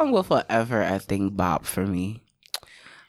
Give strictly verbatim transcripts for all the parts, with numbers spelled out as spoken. song will forever, I think, bop for me.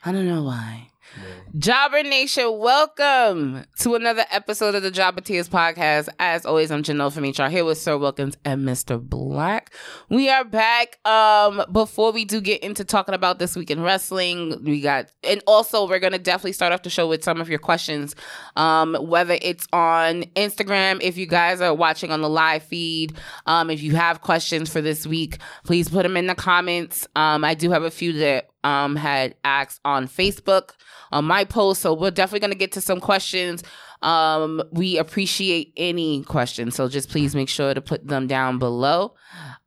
I don't know why. Yeah. Jobber Nation, welcome to another episode of the Jobber Tears Podcast. As always, I'm Janelle from H R, here with Sir Wilkins and Mister Black. We are back. Um, before we do get into talking about this week in wrestling, we got, and also we're going to definitely start off the show with some of your questions, um, whether it's on Instagram, if you guys are watching on the live feed, um, if you have questions for this week, please put them in the comments. Um, I do have a few that Um, had asked on Facebook on my post, so we're definitely going to get to some questions. Um, we appreciate any questions, so just please make sure to put them down below.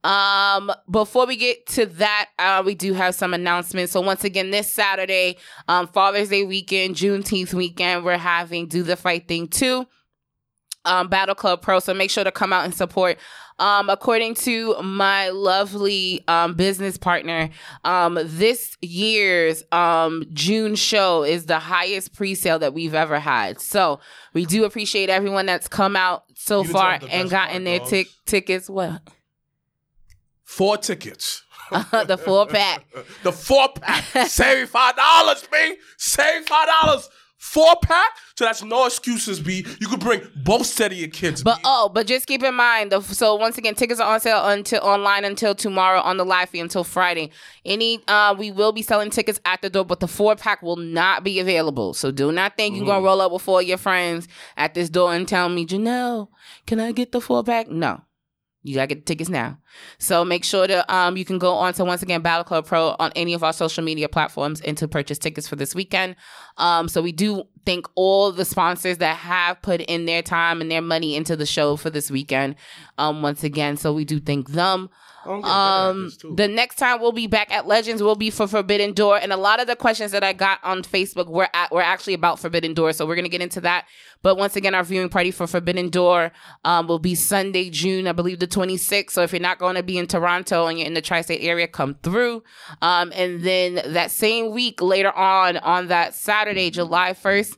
Um, before we get to that, uh, we do have some announcements. So once again, this Saturday, um, Father's Day weekend, Juneteenth weekend, we're having Do the Fight Thing two, um, Battle Club Pro. So make sure to come out and support. Um, according to my lovely um, business partner, um, this year's um, June show is the highest pre-sale that we've ever had. So we do appreciate everyone that's come out so you far and gotten their t- tickets. What? Four tickets. Uh, the four pack. The four pack. Save five dollars, man. Save five dollars. Four pack? So that's no excuses, B. You could bring both set of your kids, But B. Oh, but just keep in mind, the, so once again, tickets are on sale until online until tomorrow on the live feed until Friday. Any, uh, we will be selling tickets at the door, but the four pack will not be available. So do not think mm. you're going to roll up with four of your friends at this door and tell me, Janelle, can I get the four pack? No. You got to get the tickets now. So make sure to, um, you can go on to, once again, Battle Club Pro on any of our social media platforms and to purchase tickets for this weekend. Um, so we do thank all the sponsors that have put in their time and their money into the show for this weekend. Um, once again, so we do thank them. Um, the next time we'll be back at Legends will be for Forbidden Door, and a lot of the questions that I got on Facebook were at were actually about Forbidden Door, so we're gonna get into that. But once again, our viewing party for Forbidden Door um, will be Sunday, June, I believe, the twenty-sixth. So if you're not going to be in Toronto and you're in the tri-state area, come through. Um, and then that same week later on on that Saturday, July first,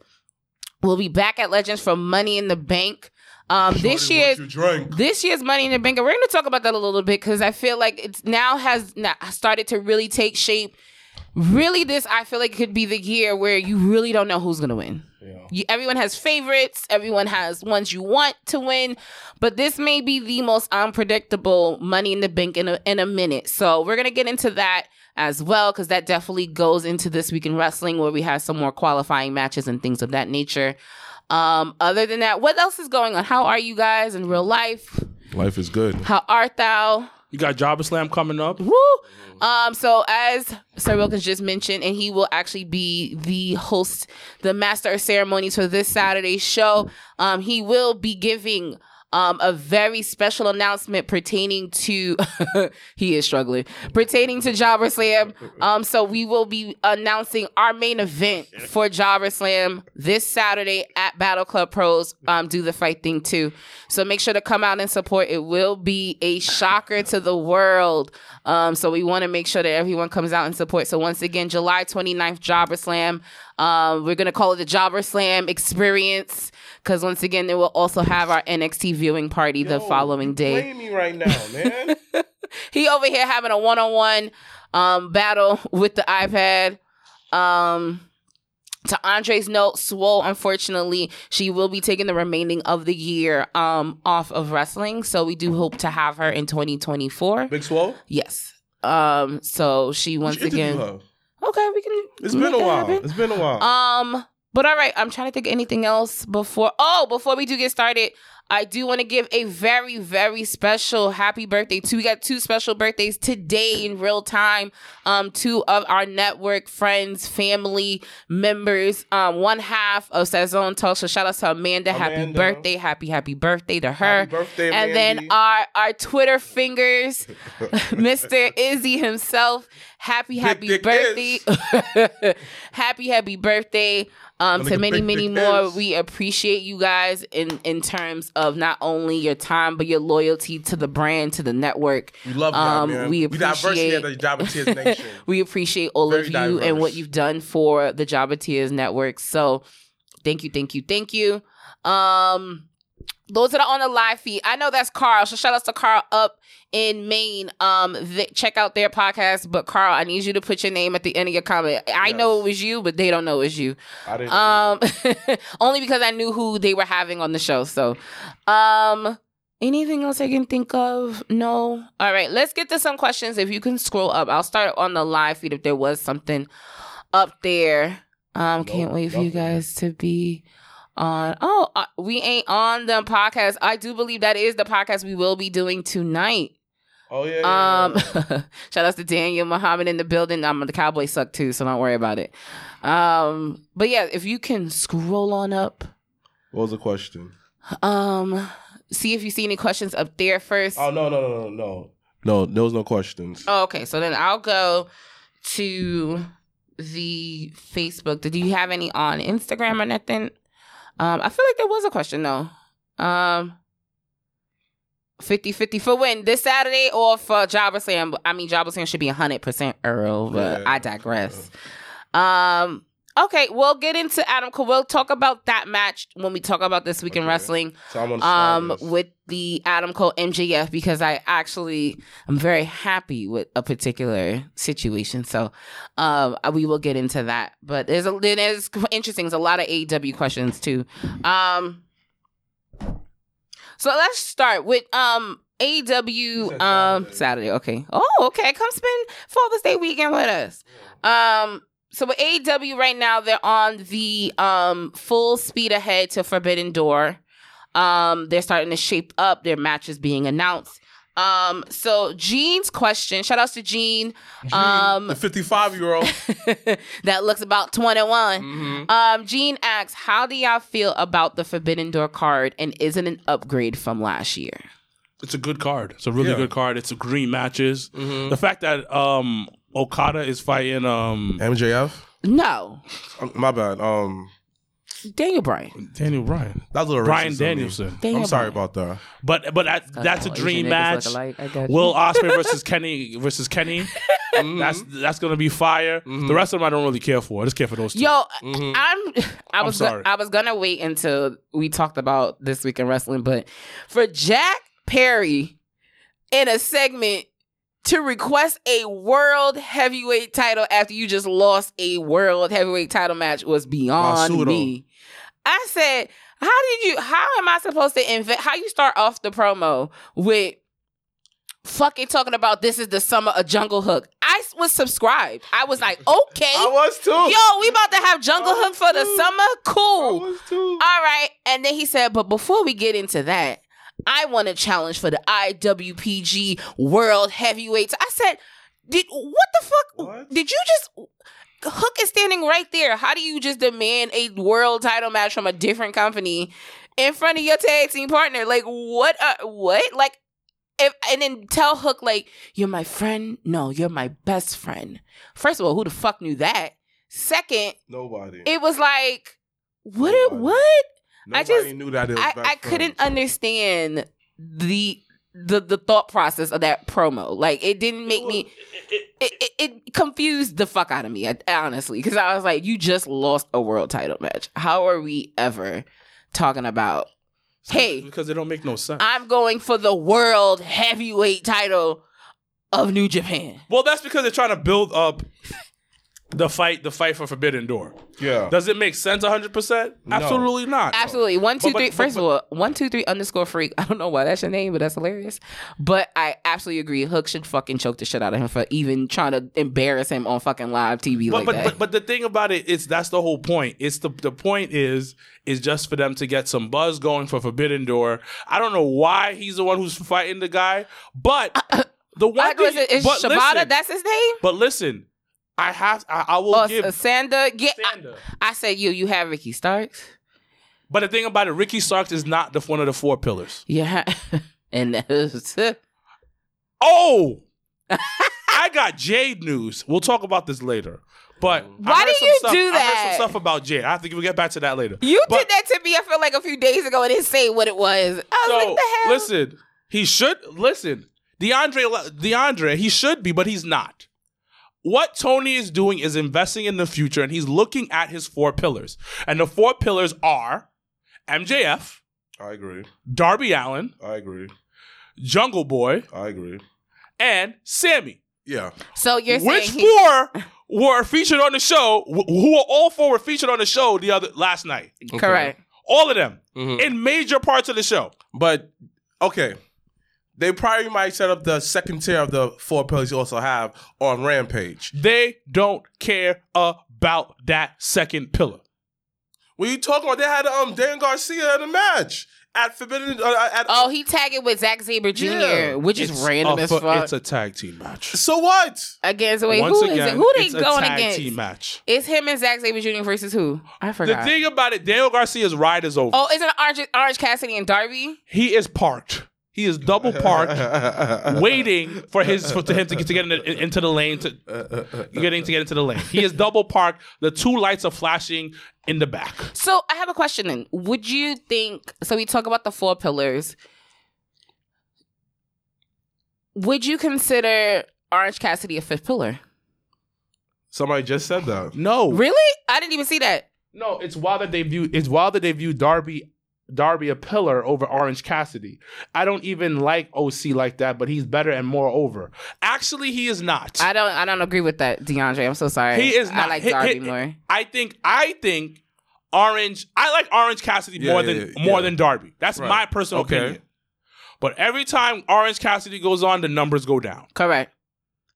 we'll be back at Legends for Money in the Bank. Um, this year's this year's Money in the Bank, and we're going to talk about that a little bit because I feel like it's now has started to really take shape. Really, this I feel like could be the year where you really don't know who's going to win. Yeah. You, everyone has favorites, everyone has ones you want to win, but this may be the most unpredictable Money in the Bank in a, in a minute. So we're going to get into that as well, because that definitely goes into this week in wrestling where we have some more qualifying matches and things of that nature. Um, other than that, what else is going on? How are you guys in real life? Life is good. How art thou? You got Jobber Slam coming up. Woo! Um, so as Sir Wilkins just mentioned, and he will actually be the host, the master of ceremonies for this Saturday's show. Um, he will be giving Um, a very special announcement pertaining to he is struggling pertaining to Jobber Slam. Um, so we will be announcing our main event for Jobber Slam this Saturday at Battle Club Pros. Um, Do the Fight Thing too. So make sure to come out and support. It will be a shocker to the world. Um, so we want to make sure that everyone comes out and supports. So once again, July twenty-ninth, Jobber Slam. Um, we're gonna call it the Jobber Slam Experience. Because once again, they will also have our N X T viewing party Yo, the following day. You're playing me right now, man. He over here having a one-on-one um, battle with the iPad. Um, to Andre's note, Swole, unfortunately, she will be taking the remaining of the year um, off of wrestling. So we do hope to have her in twenty twenty-four. Big Swole? Yes. Um, so she once again. Her. Okay, we can. It's been a while. Happen. It's been a while. Um. But all right, I'm trying to think of anything else before. Oh, before we do get started, I do want to give a very, very special happy birthday to. We got two special birthdays today in real time. Um, two of our network friends, family members, um, one half of Sazon Talk. So shout out to Amanda. Amanda. Happy birthday. Happy, happy birthday to her. Happy birthday, and Mandy. Then our, our Twitter fingers, Mister Izzy himself. Happy, happy dick, dick birthday. happy, happy birthday. Um, to many, many more. We appreciate you guys in, in terms of not only your time, but your loyalty to the brand, to the network. We love um, y'all, man. We appreciate the Jobber Tears Nation. We appreciate all Very of you diverse. And what you've done for the Jobber Tears Network. So thank you, thank you, thank you. Um, Those that are on the live feed, I know that's Carl. So shout out to Carl up in Maine. Um, th- check out their podcast. But Carl, I need you to put your name at the end of your comment. I yes. know it was you, but they don't know it was you. I didn't. Um, only because I knew who they were having on the show. So, um, anything else I can think of? No. All right, let's get to some questions. If you can scroll up, I'll start on the live feed if there was something up there. Um, nope, can't wait for nope. you guys to be. On oh uh, we ain't on the podcast. I do believe that is the podcast we will be doing tonight. Oh yeah. yeah um, yeah. Shout out to Daniel Muhammad in the building. Um, the Cowboys suck too, so don't worry about it. Um, but yeah, if you can scroll on up. What was the question? Um, see if you see any questions up there first. Oh no no no no no no there was no questions. Oh, okay, so then I'll go to the Facebook. Did you have any on Instagram or nothing? Um, I feel like there was a question, though. Um, fifty-fifty for when? This Saturday or for Jobber Slam? I mean, Jobber Slam should be one hundred percent Earl, but yeah. I digress. Yeah. Um, okay, we'll get into Adam Cole. We'll talk about that match when we talk about This Week okay. in Wrestling so um, with the Adam Cole M J F, because I actually am very happy with a particular situation. So um, we will get into that. But there's a, there's interesting. There's a lot of A E W questions, too. Um, so let's start with um, A E W um, Saturday. Saturday. Okay. Oh, okay. Come spend Father's Day weekend with us. Um So with A E W right now, they're on the um, full speed ahead to Forbidden Door. Um, they're starting to shape up. Their matches being announced. Um, so Gene's question, shout outs to Gene. Gene um, the fifty-five-year-old. That looks about twenty-one. Mm-hmm. Um, Gene asks, how do y'all feel about the Forbidden Door card, and is it an upgrade from last year? It's a good card. It's a really yeah. good card. It's a green matches. Mm-hmm. The fact that... Um, Okada is fighting um, M J F? No. Uh, my bad. Um, Daniel Bryan. Daniel Bryan. That's a Bryan Danielson. Daniel I'm sorry Bryan. About that. But but I, that's a dream match. Will Ospreay versus Kenny versus Kenny. Mm-hmm. That's that's gonna be fire. Mm-hmm. The rest of them I don't really care for. I just care for those two. Yo, mm-hmm. I'm I was I'm sorry. Go- I was gonna wait until we talked about This Week in Wrestling, but for Jack Perry in a segment to request a world heavyweight title after you just lost a world heavyweight title match was beyond Masudo. me. I said, how did you, how am I supposed to invent, how you start off the promo with fucking talking about this is the summer of Jungle Hook? I was subscribed. I was like, okay. I was too. Yo, we about to have Jungle Hook for too. the summer? Cool. I was too. All right. And then he said, but before we get into that, I want a challenge for the I W P G World Heavyweight. I said, "Did what the fuck? What? Did you just... Hook is standing right there. How do you just demand a world title match from a different company in front of your tag team partner? Like, what? Uh, what? Like, if and then tell Hook, like, you're my friend? No, you're my best friend. First of all, who the fuck knew that? Second... Nobody. It was like, what? It, what? Nobody I just knew that I, I couldn't understand the, the the thought process of that promo. Like, it didn't make it was, me. It it, it, it it confused the fuck out of me, honestly, because I was like, you just lost a world title match. How are we ever talking about? Hey, because it don't make no sense. I'm going for the world heavyweight title of New Japan. Well, that's because they're trying to build up. The fight, the fight for Forbidden Door. Yeah. Does it make sense one hundred percent? No. Absolutely not. Absolutely. One, two, but, three. But, first but, of all, one, two, three underscore freak. I don't know why that's your name, but that's hilarious. But I absolutely agree. Hook should fucking choke the shit out of him for even trying to embarrass him on fucking live T V but, like but, that. But, but the thing about it is that's the whole point. It's the the point is is just for them to get some buzz going for Forbidden Door. I don't know why he's the one who's fighting the guy, but uh, the one. Uh, thing, is but Shibata? Listen, that's his name. But listen. I have. I, I will oh, give Sanda. Yeah, Sanda. I, I said you. You have Ricky Starks. But the thing about it, Ricky Starks is not the one of the four pillars. Yeah, and that was oh, I got Jade news. We'll talk about this later. But why do you stuff, do that? I heard some stuff about Jade. I have to we'll get back to that later. You but, did that to me. I feel like a few days ago, and didn't say what it was. I was so, like, the hell? Listen, he should listen. DeAndre, DeAndre, he should be, but he's not. What Tony is doing is investing in the future, and he's looking at his four pillars. And the four pillars are M J F, I agree. Darby Allin. I agree. Jungle Boy. I agree. And Sammy. Yeah. So you're Which saying four he- were featured on the show, who were all four were featured on the show the other last night. Okay. Correct. All of them mm-hmm. in major parts of the show. But, okay, they probably might set up the second tier of the four pillars you also have on Rampage. They don't care about that second pillar. What are you talking about? They had um Dan Garcia in a match at Forbidden... Uh, at, oh, he tagged it with Zack Sabre Junior, yeah. which is it's random a, as fuck. It's a tag team match. So what? Against, wait, Once who again, is it? Who they going against? It's a tag team match. It's him and Zack Sabre Junior versus who? I forgot. The thing about it, Daniel Garcia's ride is over. Oh, isn't Orange, Orange Cassidy and Darby? He is parked. He is double parked, waiting for his for him to get to get in the, into the lane to getting to get into the lane. He is double parked. The two lights are flashing in the back. So I have a question. Then, would you think? So we talk about the four pillars. Would you consider Orange Cassidy a fifth pillar? Somebody just said that. No, really, I didn't even see that. No, it's wild that they view. It's wild that they view Darby. Darby a pillar over Orange Cassidy. I don't even like O C like that, but he's better and moreover. Actually, he is not. I don't I don't agree with that, DeAndre. I'm so sorry. He is not. I like he, Darby he, more. I think I think Orange I like Orange Cassidy yeah, more yeah, than yeah. more than Darby. That's right. my personal okay. opinion. But every time Orange Cassidy goes on, the numbers go down. Correct.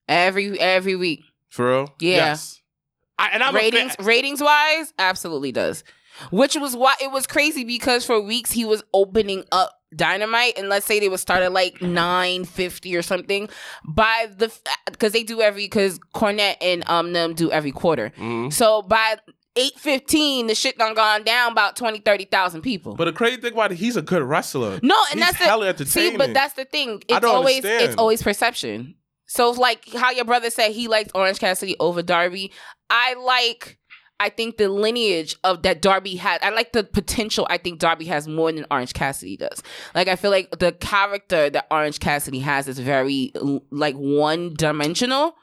Every every week. For real? Yeah. Yes. I, and I'm ratings ratings wise, absolutely does. Which was why it was crazy because for weeks he was opening up Dynamite and let's say they would start at like nine fifty or something by the because they do every because Cornette and um them do every quarter. Mm-hmm. So by eight fifteen the shit done gone down about twenty, thirty thousand people. But the crazy thing about it, he's a good wrestler. No, and he's that's hella the see, but that's the thing. It's I don't always understand. It's always perception. So like how your brother said he liked Orange Cassidy over Darby. I like. I think the lineage of that Darby had, I like the potential I think Darby has more than Orange Cassidy does. Like, I feel like the character that Orange Cassidy has is very, like, one-dimensional.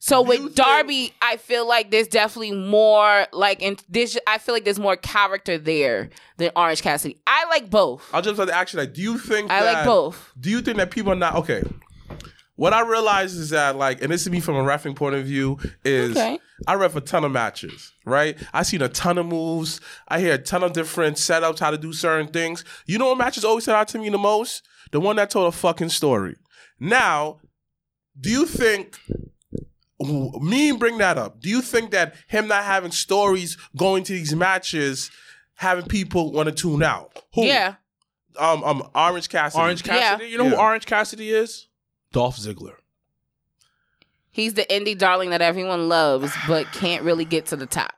So with think- Darby, I feel like there's definitely more, like, and this, I feel like there's more character there than Orange Cassidy. I like both. I'll just have to ask you, like, do you think I that, like both. Do you think that people are not, okay. What I realize is that, like, and this is me from a reffing point of view, is okay. I ref a ton of matches, right? I seen a ton of moves. I hear a ton of different setups, how to do certain things. You know what matches always stood out to me the most? The one that told a fucking story. Now, do you think, me bring that up, do you think that him not having stories going to these matches, having people want to tune out? Who? Yeah. Um, um, Orange Cassidy. Orange Cassidy? Yeah. You know yeah. who Orange Cassidy is? Dolph Ziggler. He's the indie darling that everyone loves, but can't really get to the top.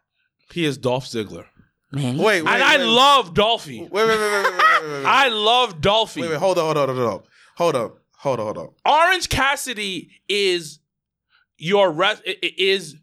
He is Dolph Ziggler. Man, wait, wait, and wait, I wait. love Dolphy. Wait, wait, wait, wait, wait, wait, wait, wait. I love Dolphy. Wait, wait, hold on, hold on, hold on, hold on, hold on, hold on. Orange Cassidy is your rest. Is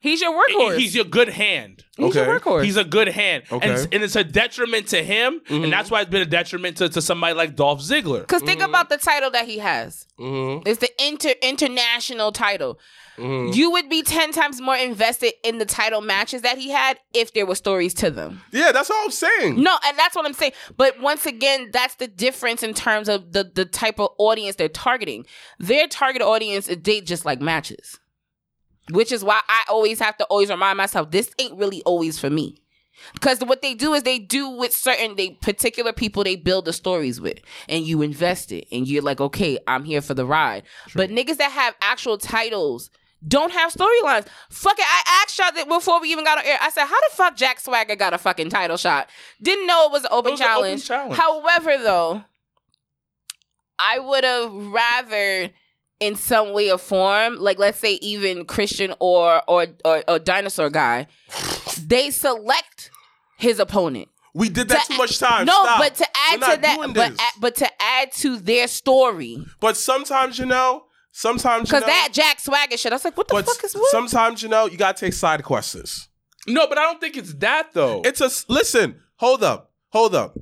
he's your workhorse? He's your good hand. He's okay. your workhorse. He's a good hand, okay. and, it's, and it's a detriment to him, mm-hmm. and that's why it's been a detriment to, to somebody like Dolph Ziggler. Because mm-hmm. think about the title that he has. Mm-hmm. It's the inter international title. Mm-hmm. You would be ten times more invested in the title matches that he had if there were stories to them. Yeah, that's all I'm saying. No, and that's what I'm saying. But once again, that's the difference in terms of the, the type of audience they're targeting. Their target audience, they just like matches. Which is why I always have to always remind myself, this ain't really always for me. Because what they do is they do with certain they particular people they build the stories with. And you invest it. And you're like, okay, I'm here for the ride. True. But niggas that have actual titles don't have storylines. Fuck it, I asked y'all that before we even got on air. I said, how the fuck Jack Swagger got a fucking title shot? Didn't know it was an open, was challenge. An open challenge. However, though, I would have rather... in some way or form, like let's say even Christian or or or, or Dinosaur Guy, they select his opponent. We did that to too add, much time. No, Stop. but to add We're to that, but a, but to add to their story. But sometimes you know, sometimes because that Jack Swagger shit, I was like, what the fuck is what? Sometimes you know, you gotta take side quests. No, but I don't think it's that though. It's a listen. Hold up, hold up.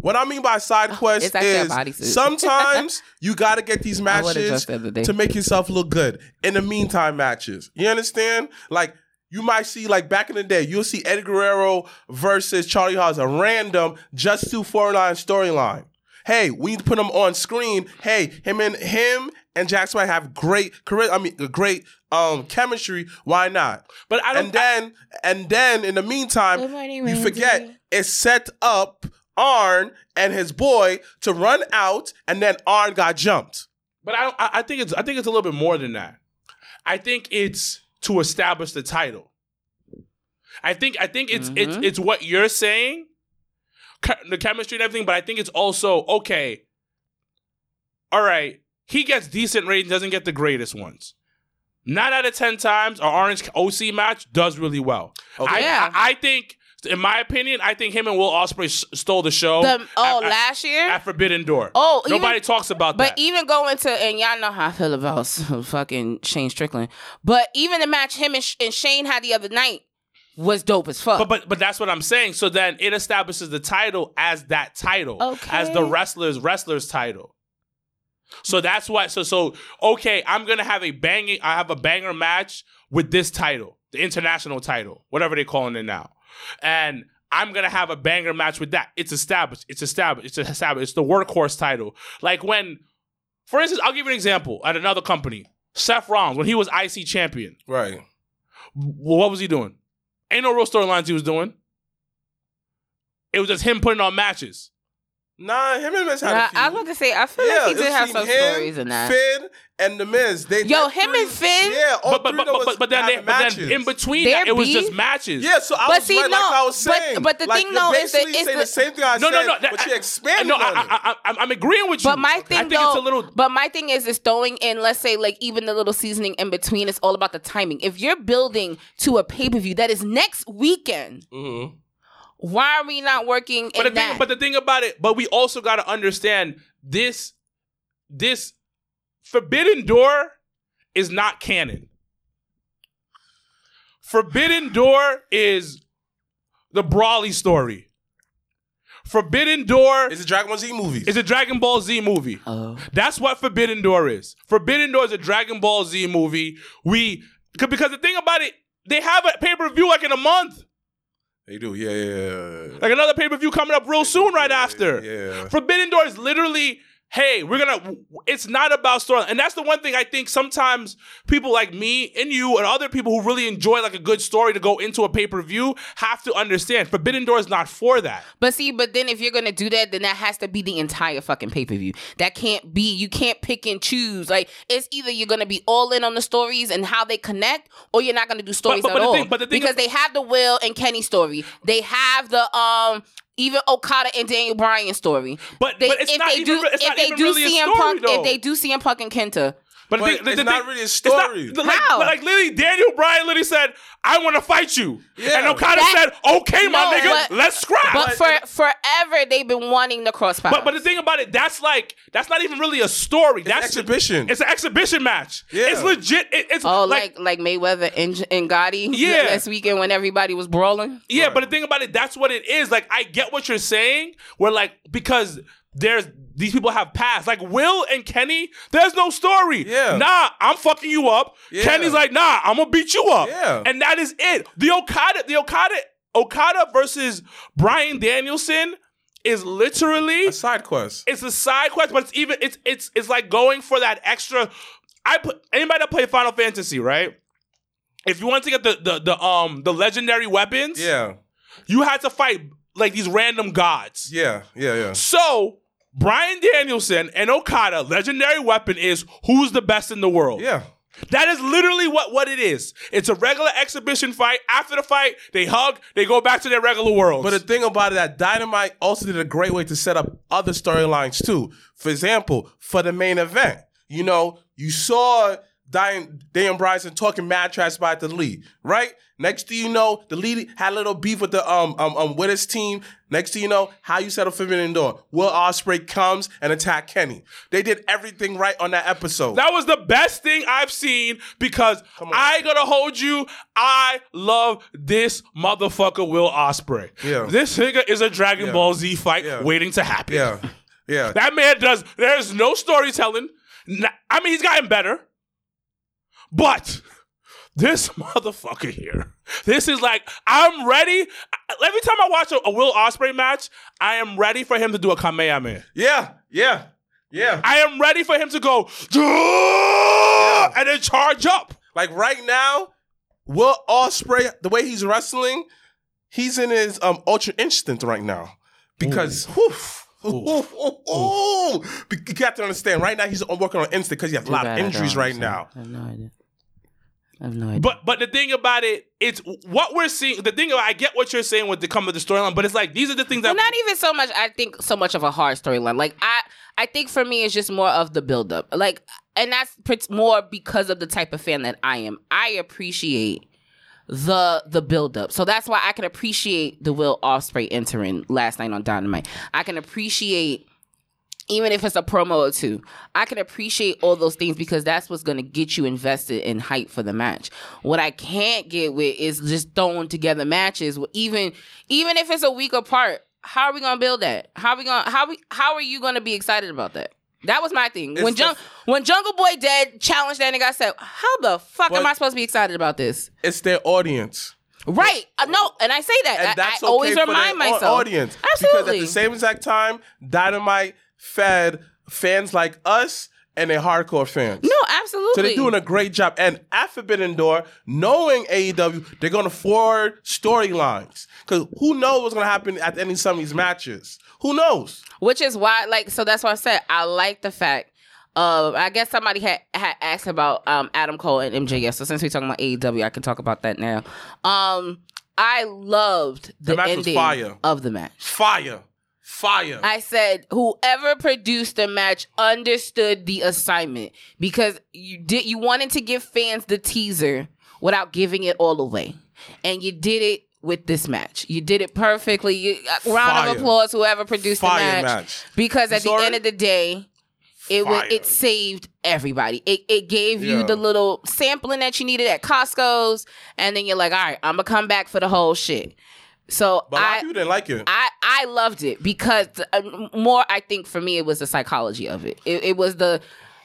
What I mean by side quest oh, is sometimes you got to get these matches the to make yourself look good in the meantime matches. You understand? Like, You might see, like back in the day, you'll see Eddie Guerrero versus Charlie Haas, a random Just Two four nine storyline. Hey, we need to put him on screen. Hey, him and him and Jack Swagger have great career. I mean, great um, chemistry. Why not? But I don't. And then, I, and then, in the meantime, you forget it set up Arn and his boy to run out, and then Arn got jumped. But I, don't, I, I think it's, I think it's a little bit more than that. I think it's to establish the title. I think I think it's mm-hmm. it's it's what you're saying, the chemistry and everything, but I think it's also, okay, all right, he gets decent ratings, doesn't get the greatest ones. Nine out of ten times, our Orange O C match does really well. Okay. I, yeah. I, I think, in my opinion, I think him and Will Ospreay s- stole the show. The, oh, at, last year? At Forbidden Door. Oh, Nobody even, talks about but that. But even going to, and y'all know how I feel about fucking Shane Strickland, but even the match him and, and Shane had the other night was dope as fuck. But, but but that's what I'm saying. So then it establishes the title as that title. Okay. As the wrestler's wrestler's title. So that's why, so, so okay, I'm going to have a banging, I have a banger match with this title, the international title, whatever they're calling it now. And I'm going to have a banger match with that. It's established. It's established. It's established. It's the workhorse title. Like when, for instance, I'll give you an example at another company. Seth Rollins, when he was I C champion. Right. Well, what was he doing? Ain't no real storylines he was doing. It was just him putting on matches. Nah, him and Miz had nah, a few. I was going to say, I feel yeah, like he did have some him, stories in that. Finn and the Miz. They Yo, him three, and Finn? Yeah, all but, but, three but, but, but, then they, but then in between, that, it was just matches. Yeah, so I but was see, right, no, like I was saying. But, but the like, thing, though, is that it's the, the same thing I no, said, no, no, that, but you expanded no, on I, I, I, I'm agreeing with you. But my thing, I think though, it's a little... But my thing is, it's throwing in, let's say, like, even the little seasoning in between, it's all about the timing. If you're building to a pay-per-view that is next weekend... Mm-hmm. Why are we not working but in the thing, that? But the thing about it, but we also got to understand this, this Forbidden Door is not canon. Forbidden Door is the Brawley story. Forbidden Door is a Dragon Ball Z movie. It's a Dragon Ball Z movie. Oh. That's what Forbidden Door is. Forbidden Door is a Dragon Ball Z movie. We, because the thing about it, they have a pay-per-view like in a month. They do, yeah, yeah, yeah. Like another pay-per-view coming up real soon right after. Yeah. Forbidden Door is literally, hey, we're gonna, it's not about story. And that's the one thing I think sometimes people like me and you and other people who really enjoy like a good story to go into a pay-per-view have to understand. Forbidden Door is not for that. But see, but then if you're gonna do that, then that has to be the entire fucking pay-per-view. That can't be, you can't pick and choose. Like, it's either you're gonna be all in on the stories and how they connect, or you're not gonna do stories but, but, but at the thing, all. But the thing because is, they have the Will and Kenny story. They have the, um... even Okada and Daniel Bryan story. But they, but it's if not they even, do, it's if not they even do really C M a story, Punk, though. If they do C M Punk and Kenta. But, but the thing, it's the not thing, really a story. Not, like, How? Like, literally, Daniel Bryan literally said, I want to fight you. Yeah. And Okada that, said, okay, my no, nigga, but, let's scrap. But for forever, they've been wanting the cross power. But, but the thing about it, that's like, that's not even really a story. It's that's exhibition. It's an exhibition match. Yeah. It's legit. It, it's oh, like, like, like Mayweather and, and Gotti yeah. last weekend when everybody was brawling? Yeah, right. But the thing about it, that's what it is. Like, I get what you're saying. We're like, because... There's these people have passed. Like Will and Kenny, there's no story. Yeah. Nah, I'm fucking you up. Yeah. Kenny's like, nah, I'm gonna beat you up. Yeah. And that is it. The Okada, the Okada, Okada versus Bryan Danielson is literally a side quest. It's a side quest, but it's even it's it's it's like going for that extra. I put anybody that played Final Fantasy, right? If you want to get the the the um the legendary weapons, yeah, you had to fight like these random gods. Yeah, yeah, yeah. So Bryan Danielson and Okada, legendary weapon is who's the best in the world. Yeah. That is literally what, what it is. It's a regular exhibition fight. After the fight, they hug, they go back to their regular worlds. But the thing about it, that Dynamite also did a great way to set up other storylines too. For example, for the main event, you know, you saw Daniel Bryan talking mad trash about the lead, right? Next thing you know, the lead had a little beef with the um um, um with his team. Next thing you know, how you settle Forbidden Door? Will Ospreay comes and attack Kenny. They did everything right on that episode. That was the best thing I've seen because I ain't gonna hold you. I love this motherfucker Will Ospreay. Yeah. This nigga is a Dragon yeah. Ball Z fight yeah. waiting to happen. Yeah, yeah. That man does. There's no storytelling. I mean, he's gotten better. But this motherfucker here. This is like, I'm ready. Every time I watch a, a Will Ospreay match, I am ready for him to do a Kamehameha. Yeah, yeah, yeah. I am ready for him to go, yeah. and then charge up. Like right now, Will Ospreay, the way he's wrestling, he's in his um, Ultra Instinct right now. Because, whew. Ooh, ooh, ooh, ooh. You have to understand, right now he's working on instinct because he has a lot of injuries right now. I have no idea. I have no idea. But but the thing about it, it's what we're seeing. The thing about, I get what you're saying with the come of the storyline, but it's like these are the things that well, not even so much. I think so much of a hard storyline. Like I I think for me it's just more of the build up. Like, and that's more because of the type of fan that I am. I appreciate the the build up. So that's why I can appreciate the Will Ospreay entering last night on Dynamite. I can appreciate, even if it's a promo or two, I can appreciate all those things because that's what's going to get you invested in hype for the match. What I can't get with is just throwing together matches, even even if it's a week apart. How are we going to build that? How are we going how we how are you going to be excited about that? That was my thing. When, Jung- the- when Jungle Boy Dead challenged that nigga, I said, how the fuck but am I supposed to be excited about this? It's their audience. Right. Uh, no, and I say that. And I, that's I okay always for remind myself. Audience. Absolutely. Because at the same exact time, Dynamite fed fans like us and their hardcore fans. No, absolutely. So they're doing a great job. And at Forbidden Door, knowing A E W, they're going to forward storylines. Because who knows what's going to happen at any of some of these matches? Who knows? Which is why, like, so that's why I said I like the fact of, I guess somebody had, had asked about um, Adam Cole and M J F. So since we're talking about A E W, I can talk about that now. Um, I loved the, the match ending was fire. Of the match. Fire. Fire. I said, whoever produced the match understood the assignment because you did. You wanted to give fans the teaser without giving it all away. And you did it. With this match, you did it perfectly. You, round Fire. Of applause, whoever produced Fire the match, match. Because at Sorry? The end of the day, it was, it saved everybody. It it gave yeah. you the little sampling that you needed at Costco's, and then you're like, all right, I'm gonna come back for the whole shit. So but I, a lot of people didn't like it. I, I loved it because uh, more. I think for me, it was the psychology of it. It, it was the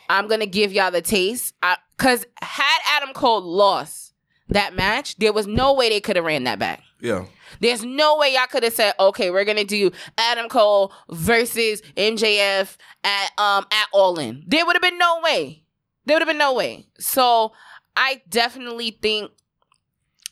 I'm gonna give y'all the taste. Because had Adam Cole lost that match, there was no way they could have ran that back. Yeah. There's no way y'all could have said, okay, we're going to do Adam Cole versus M J F at um at All In. There would have been no way. There would have been no way. So I definitely think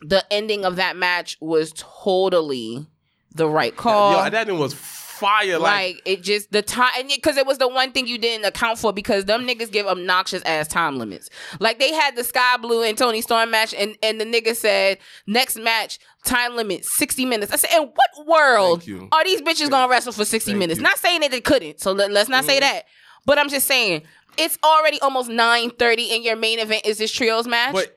the ending of that match was totally the right call. Yo, that thing was fire. Like, like it just, the time, because it was the one thing you didn't account for because them niggas give obnoxious ass time limits. Like they had the Sky Blue and Tony Storm match and, and the nigga said, next match, time limit, sixty minutes. I said, in what world are these bitches Thank gonna wrestle for sixty Thank minutes? You. Not saying that they couldn't, so let, let's not mm. say that. But I'm just saying, it's already almost nine thirty and your main event is this trios match. But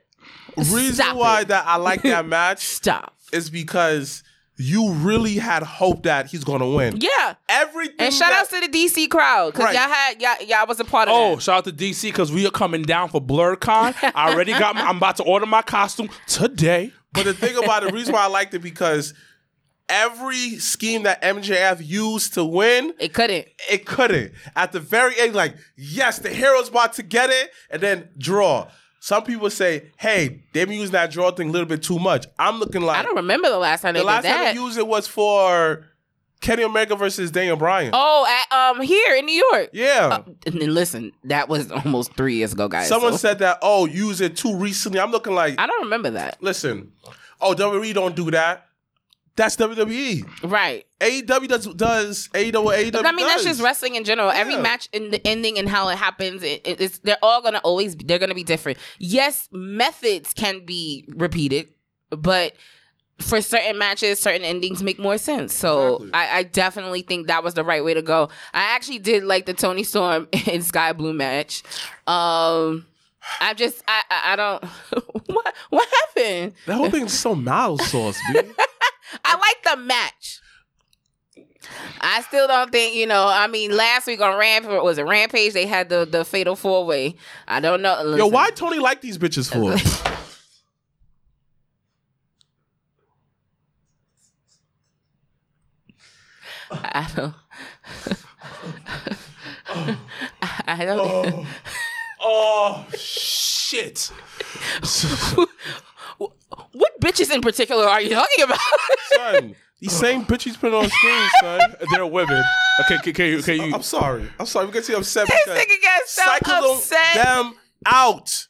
reason Stop why it. That I like that match Stop. Is because you really had hope that he's gonna win. Yeah, everything. And shout that, out to the D C crowd because right. y'all had y'all, y'all was a part of. Oh, that. Shout out to D C because we are coming down for BlurCon. I already got. My, I'm about to order my costume today. But the thing about it, the reason why I liked it because every scheme that M J F used to win, it couldn't. It couldn't. At the very end, like yes, the hero's about to get it, and then draw. Some people say, hey, they've been using that draw thing a little bit too much. I'm looking like... I don't remember the last time they did that. The last time they used it was for Kenny Omega versus Daniel Bryan. Oh, at, um, here in New York. Yeah. Uh, and then listen, that was almost three years ago, guys. Someone so. said that, oh, use it too recently. I'm looking like... I don't remember that. Listen, oh, W W E don't do that. That's W W E. Right. A E W does, does A E W, A E W I mean, does. That's just wrestling in general. Yeah. Every match in the ending and how it happens, it, it, it's, they're all going to always, they're going to be different. Yes, methods can be repeated, but for certain matches, certain endings make more sense. So exactly. I, I definitely think that was the right way to go. I actually did like the Tony Storm and Sky Blue match. Um... I just, I, I, I don't, what, what happened? That whole thing's so mild sauce, dude. I like the match. I still don't think, you know, I mean, last week on Rampage, was it Rampage? They had the, the fatal four-way. I don't know. Listen. Yo, why Tony like these bitches for? I don't. I don't. Oh. Oh shit! What bitches in particular are you talking about? Son, these same bitches put on screen, son. They're women. Okay, can, can you, can you? I'm sorry. I'm sorry. We got to see upset. This nigga got so Cycle upset. Cycle them out.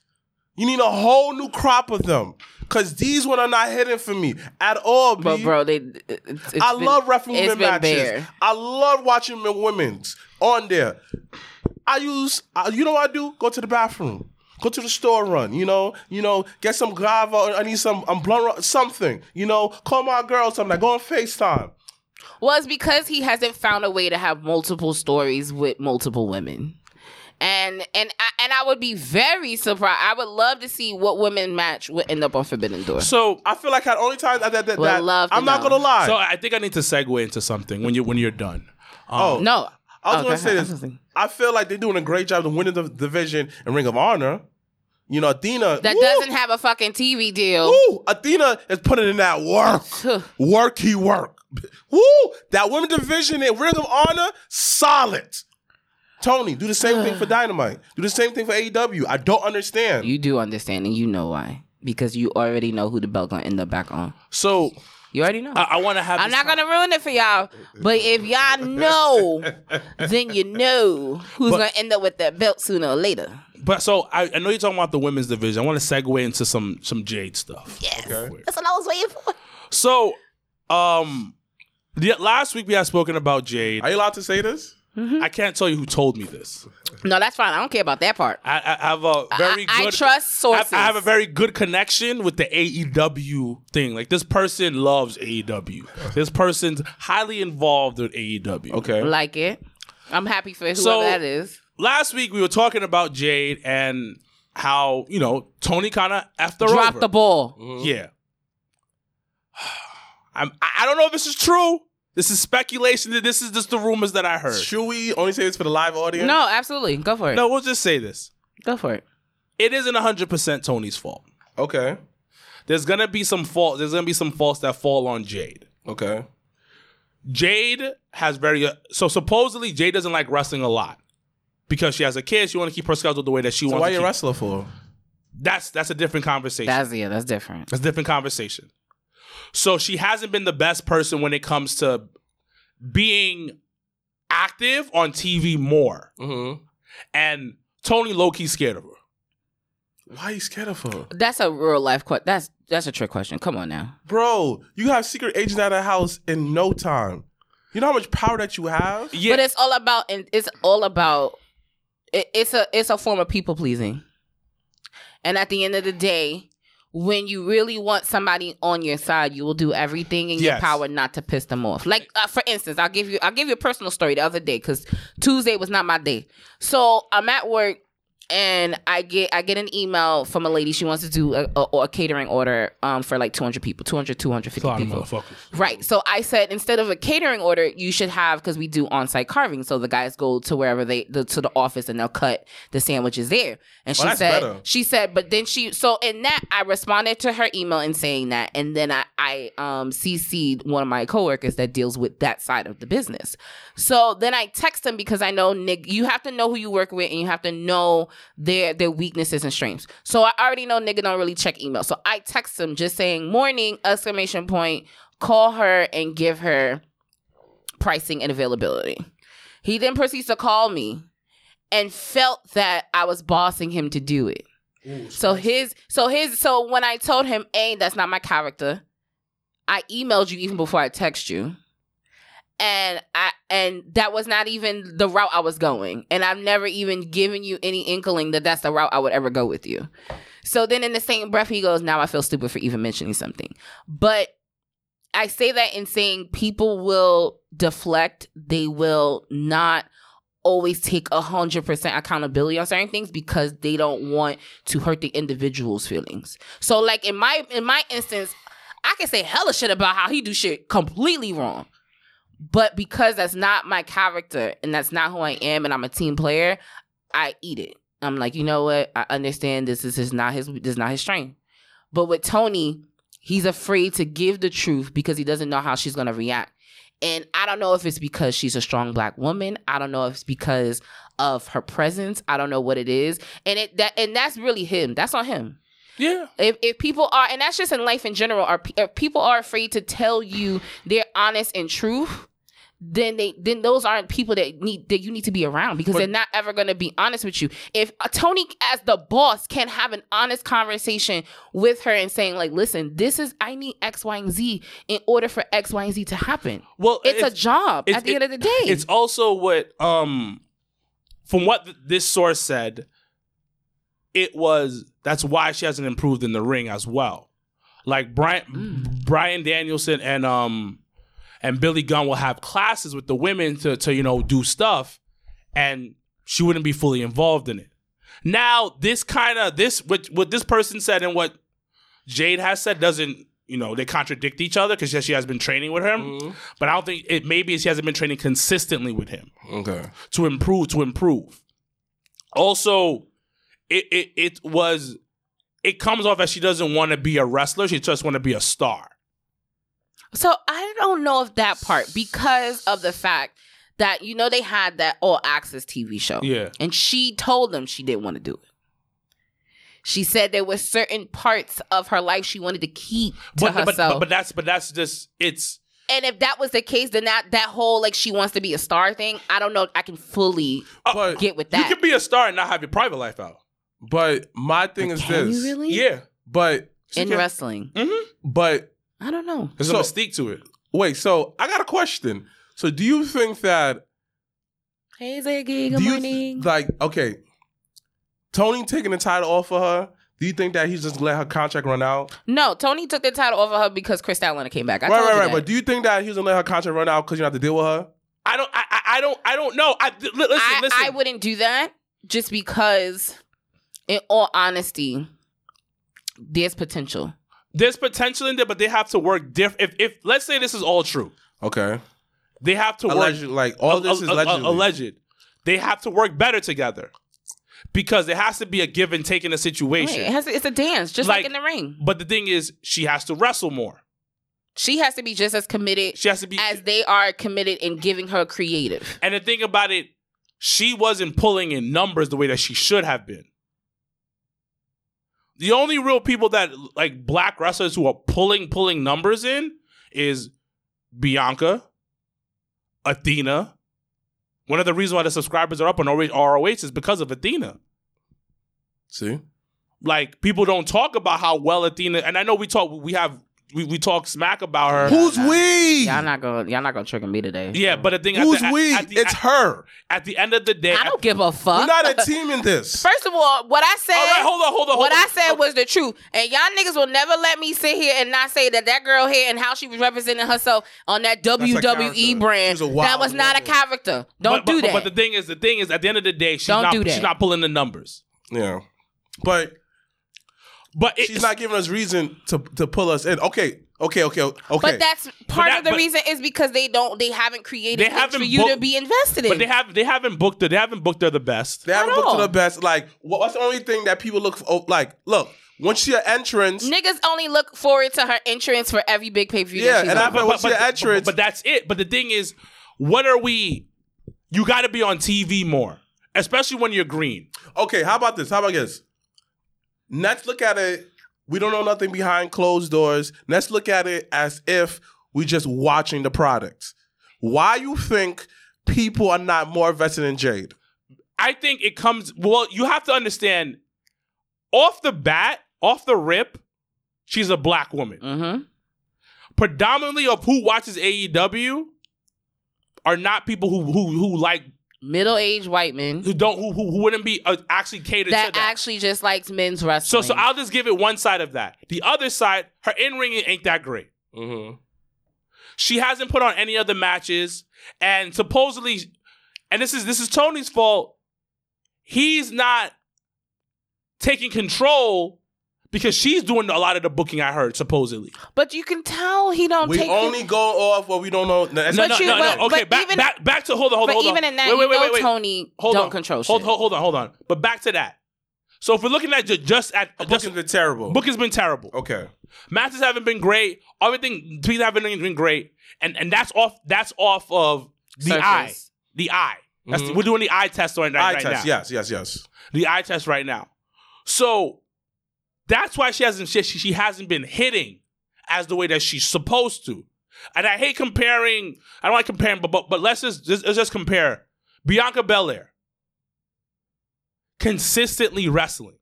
You need a whole new crop of them. Cause these one are not hidden for me at all, B. But bro, they. It's, it's I been, love wrestling women matches. Bare. I love watching men women's on there. I use, I, you know what I do? Go to the bathroom. Go to the store, run. You know, you know, get some grava. I need some, I'm blunt, something. You know, call my girl. Something. Like, go on FaceTime. Well, it's because he hasn't found a way to have multiple stories with multiple women. And and I, and I would be very surprised. I would love to see what women match would end up on Forbidden Door. So I feel like at only time that, that, that I'm not going to lie. So I think I need to segue into something when you when you're done. Um, oh no, I was oh, going to say this. I feel like they're doing a great job of winning the division in Ring of Honor. You know, Athena that woo, doesn't have a fucking T V deal. Woo, Athena is putting in that work, worky work. Woo, that women division in Ring of Honor, solid. Tony, do the same thing for Dynamite. Do the same thing for A E W. I don't understand. You do understand, and you know why. Because you already know who the belt gonna end up back on. So you already know. I, I want to have. I'm not time. gonna ruin it for y'all. But if y'all know, then you know who's but, gonna end up with that belt sooner or later. But so I, I know you're talking about the women's division. I want to segue into some some Jade stuff. Yes, okay. That's what I was waiting for. So, um, the, last week we had spoken about Jade. Are you allowed to say this? Mm-hmm. I can't tell you who told me this. No, that's fine. I don't care about that part. I, I have a very I, good... I trust sources. I, I have a very good connection with the A E W thing. Like, this person loves A E W. This person's highly involved with A E W. Okay. Like it. I'm happy for whoever so, that is. Last week, we were talking about Jade and how, you know, Tony kind of effed her over. Dropped the ball. Mm-hmm. Yeah. I'm, I don't know if this is true. This is speculation. This is just the rumors that I heard. Should we only say this for the live audience? No, absolutely. Go for it. No, we'll just say this. Go for it. It isn't one hundred percent Tony's fault. Okay. There's going to be some fault. There's going to be some faults that fall on Jade. Okay. Jade has very... Uh, so supposedly, Jade doesn't like wrestling a lot. Because she has a kid. She wants to keep her schedule the way that she so wants to keep. So why are you a wrestler for? That's, that's a different conversation. That's, yeah, that's different. That's a different conversation. So she hasn't been the best person when it comes to being active on T V more. Mm-hmm. And Tony low-key scared of her. Why are you scared of her? That's a real-life question. That's that's a trick question. Come on now. Bro, you have secret agents out of the house in no time. You know how much power that you have? Yeah. But it's all about... and It's all about... It, it's a it's a form of people-pleasing. And at the end of the day... when you really want somebody on your side, you will do everything in yes. your power not to piss them off. Like, uh, for instance, I'll give you I'll give you a personal story the other day because Tuesday was not my day. So I'm at work and I get I get an email from a lady. She wants to do a, a, a catering order um, for like two hundred people, two hundred, two hundred fifty people. Right. So I said, instead of a catering order, you should have, because we do on-site carving. So the guys go to wherever they, the, to the office and they'll cut the sandwiches there. And she well, said, better. she said, but then she, so in that, I responded to her email in saying that. And then I, I um, C C'd one of my coworkers that deals with that side of the business. So then I text him because I know, Nick, you have to know who you work with and you have to know their their weaknesses and strengths. So I already know nigga don't really check email. So I text him just saying, morning, exclamation point, call her and give her pricing and availability. He then proceeds to call me and felt that I was bossing him to do it. Ooh, so his, so his, so when I told him, hey, that's not my character, I emailed you even before I text you. And I and that was not even the route I was going. And I've never even given you any inkling that that's the route I would ever go with you. So then in the same breath, he goes, now I feel stupid for even mentioning something. But I say that in saying people will deflect. They will not always take one hundred percent accountability on certain things because they don't want to hurt the individual's feelings. So like in my in my instance, I can say hella shit about how he do shit completely wrong. But because that's not my character and that's not who I am and I'm a team player, I eat it. I'm like, you know what? I understand this is his, not his, this is not his strength. But with Tony, he's afraid to give the truth because he doesn't know how she's going to react. And I don't know if it's because she's a strong black woman. I don't know if it's because of her presence. I don't know what it is. And it that and that's really him. That's on him. Yeah. If if people are, and that's just in life in general, are if people are afraid to tell you they're honest and truth, then they then those aren't people that need that you need to be around, because but, they're not ever going to be honest with you. If Tony, as the boss, can have an honest conversation with her and saying like, "Listen, this is I need X, Y, and Z in order for X, Y, and Z to happen." Well, it's, it's a job it's, at the it, end of the day. It's also what um, from what th- this source said, it was that's why she hasn't improved in the ring as well. Like Brian mm. Bryan Danielson and um. And Billy Gunn will have classes with the women to, to, you know, do stuff, and she wouldn't be fully involved in it. Now, this kind of, this what, what this person said and what Jade has said doesn't, you know, they contradict each other, because she has been training with him. Mm-hmm. But I don't think, it maybe she hasn't been training consistently with him. Okay. To improve, to improve. Also, it it, it was, it comes off as she doesn't want to be a wrestler. She just want to be a star. So I don't know if that part, because of the fact that, you know, they had that All Access T V show. Yeah. And she told them she didn't want to do it. She said there were certain parts of her life she wanted to keep to but, herself. But, but, but that's but that's just, it's... And if that was the case, then that, that whole, like, she wants to be a star thing, I don't know if I can fully uh, get with that. You can be a star and not have your private life out. But my thing but is can this. You really? Yeah. But... In can, wrestling. Mm-hmm. But... I don't know. There's so, a mystique to it. Wait, so I got a question. So do you think that... Hey, Ziggy, good morning. Th- like, okay, Tony taking the title off of her, do you think that he's just let her contract run out? No, Tony took the title off of her because Chris Statlander came back. I right, told right, you right. That. But do you think that he's going to let her contract run out because you don't have to deal with her? I don't I, I don't, I don't know. I, listen, I, listen. I wouldn't do that, just because, in all honesty, there's potential. There's potential in there, but they have to work different. If, if let's say this is all true, okay, they have to alleged, work like all a, this a, is allegedly. A, a, alleged. They have to work better together, because there has to be a give and take in a situation. Right. It has to, it's a dance, just like, like in the ring. But the thing is, she has to wrestle more. She has to be just as committed. She has to be as they are committed in giving her creative. And the thing about it, she wasn't pulling in numbers the way that she should have been. The only real people that, like, black wrestlers who are pulling, pulling numbers in is Bianca, Athena. One of the reasons why the subscribers are up on R O H is because of Athena. See? Like, people don't talk about how well Athena, and I know we talk, we have, we, we talk smack about her. Who's we? Y'all not gonna, y'all not gonna trigger me today. Yeah, but the thing is, who's we? It's her. At the end of the day, I don't give a fuck. We're not a team in this. First of all, what I said. All right, hold on, hold on. What I said was the truth, and y'all niggas will never let me sit here and not say that that girl here and how she was representing herself on that W W E brand, that was not a character. Don't do that. But the thing is, the thing is, at the end of the day, she's not, she's not pulling the numbers. Yeah, but. But it, she's not giving us reason to to pull us in. Okay, okay, okay, okay. But that's part but that, of the reason is because they don't, they haven't created they haven't for you booked, to be invested in. But they have, they haven't booked her. They haven't booked her the best. They haven't booked her the best. Like, what's the only thing that people look for? Like, look, once your entrance, niggas only look forward to her entrance for every big pay per view. Yeah, that she's and on. I but, once but, your but, entrance, but, but that's it. But the thing is, what are we? You got to be on T V more, especially when you're green. Okay, how about this? How about this? Let's look at it. We don't know nothing behind closed doors. Let's look at it as if we're just watching the product. Why you think people are not more invested in Jade? I think it comes... Well, you have to understand, off the bat, off the rip, she's a black woman. Mm-hmm. Predominantly of who watches A E W are not people who who, who like... middle-aged white men who don't who who, who wouldn't be uh, actually catered that to that actually just likes men's wrestling. So so I'll just give it one side of that. The other side, her in-ring ain't that great. Mm-hmm. She hasn't put on any other matches, and supposedly, and this is this is Tony's fault. He's not taking control because she's doing a lot of the booking, I heard, supposedly. But you can tell he don't we take... We only his... go off what we don't know. No, no, no, you, no, but, no. Okay, back, even, back, back to... Hold on, hold on, hold on. But even in that, wait, wait, wait, you know wait, Tony hold don't on. Control hold, shit. Hold, hold on, hold on. But back to that. So if we're looking at just... just at booking's been terrible. Booking's been terrible. Okay. Matches haven't been great. Everything... Tweets haven't been great. And and that's off That's off of the Surface. eye. The eye. That's mm-hmm. the, we're doing the eye test right, eye right test, now. Eye test, yes, yes, yes. The eye test right now. So... That's why she hasn't she, she hasn't been hitting as the way that she's supposed to. And I hate comparing. I don't like comparing, but but, but let's just let's just compare Bianca Belair consistently wrestling.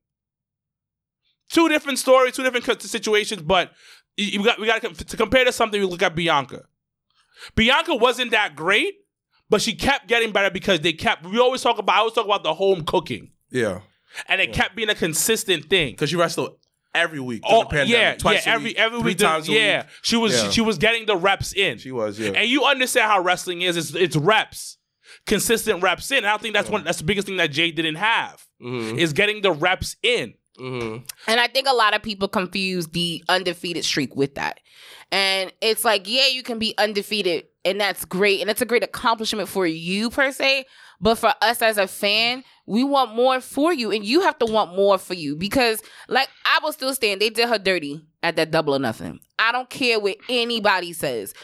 Two different stories, two different situations, but you got we got to, to compare to something. We look at Bianca. Bianca wasn't that great, but she kept getting better because they kept. We always talk about. I always talk about the home cooking. Yeah, and it yeah. kept being a consistent thing because she wrestled every week. Oh yeah, Twice yeah, every week, every week. Times yeah, week. she was yeah. she was getting the reps in. She was yeah, and you understand how wrestling is. It's, it's reps, consistent reps in. And I don't think that's yeah. one. That's the biggest thing that Jay didn't have mm-hmm. is getting the reps in. Mm-hmm. And I think a lot of people confuse the undefeated streak with that. And it's like, yeah, you can be undefeated, and that's great. And it's a great accomplishment for you, per se. But for us as a fan, we want more for you. And you have to want more for you. Because, like, I will still stand. They did her dirty at that Double or Nothing. I don't care what anybody says.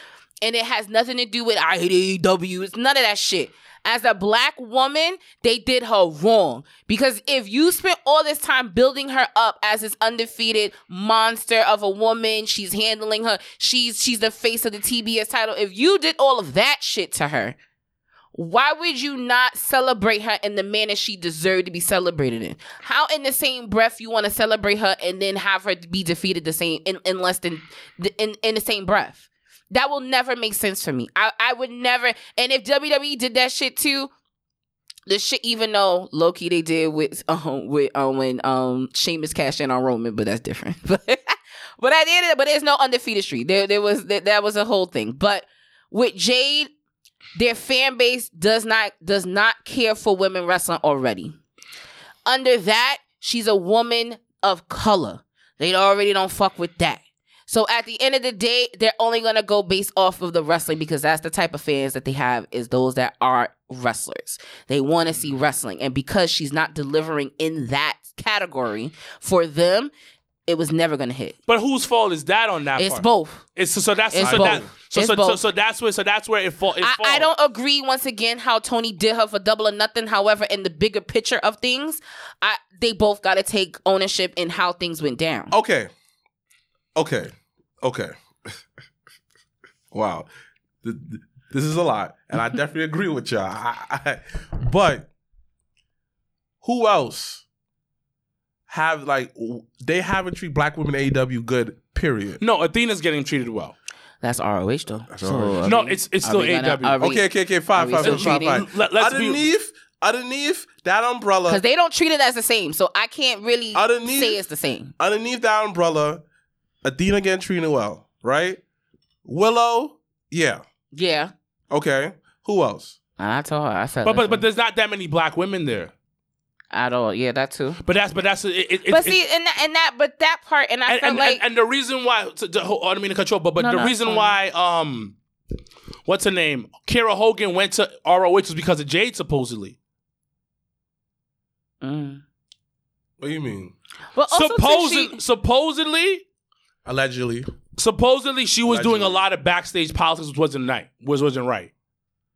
And it has nothing to do with, I hate A E W. It's none of that shit. As a black woman, they did her wrong. Because if you spent all this time building her up as this undefeated monster of a woman, she's handling her, she's she's the face of the T B S title. If you did all of that shit to her, why would you not celebrate her in the manner she deserved to be celebrated in? How in the same breath you want to celebrate her and then have her be defeated the same in, in less than in, in the same breath? That will never make sense for me. I, I would never. And if W W E did that shit too, the shit, even though low-key they did with um with um when um Sheamus cashed in on Roman, but that's different. But but I did it. But there's no undefeated streak. There there was there, that was a whole thing. But with Jade, their fan base does not does not care for women wrestling already. Under that, she's a woman of color. They already don't fuck with that. So at the end of the day, they're only going to go based off of the wrestling because that's the type of fans that they have is those that are wrestlers. They want to see wrestling. And because she's not delivering in that category for them, it was never going to hit. But whose fault is that on that it's part? Both. It's both. So that's, it's so both. That, so, it's so, both. So, so that's where so that's where it, fall, it I, falls. I don't agree, once again, how Tony did her for Double or Nothing. However, in the bigger picture of things, I they both got to take ownership in how things went down. Okay. Okay, okay. Wow. This is a lot, and I definitely agree with y'all. I, I, but who else have, like, they haven't treated black women A E W good, period. No, Athena's getting treated well. That's R O H, though. That's so, R O H. No, it's it's still A E W. Okay, okay, okay, fine, fine, fine, fine, fine. Let, let's Underneath, be... underneath that umbrella... Because they don't treat it as the same, so I can't really underneath, say it's the same. Underneath that umbrella... Athena getting treated well, right? Willow, yeah, yeah. Okay, who else? I told her. I said, but but, but there's not that many black women there at all. Yeah, that too. But that's but that's it, it, but it, see it, and that, and that but that part and I and, feel and, like and, and the reason why to, to, oh, I don't mean to cut you off, but but no, the no, reason no. why um what's her name Kira Hogan went to R O H was because of Jade supposedly. Mm. What do you mean? Well, supposedly, she... supposedly. Allegedly. Supposedly, she was Allegedly. doing a lot of backstage politics, which wasn't right. Which wasn't right.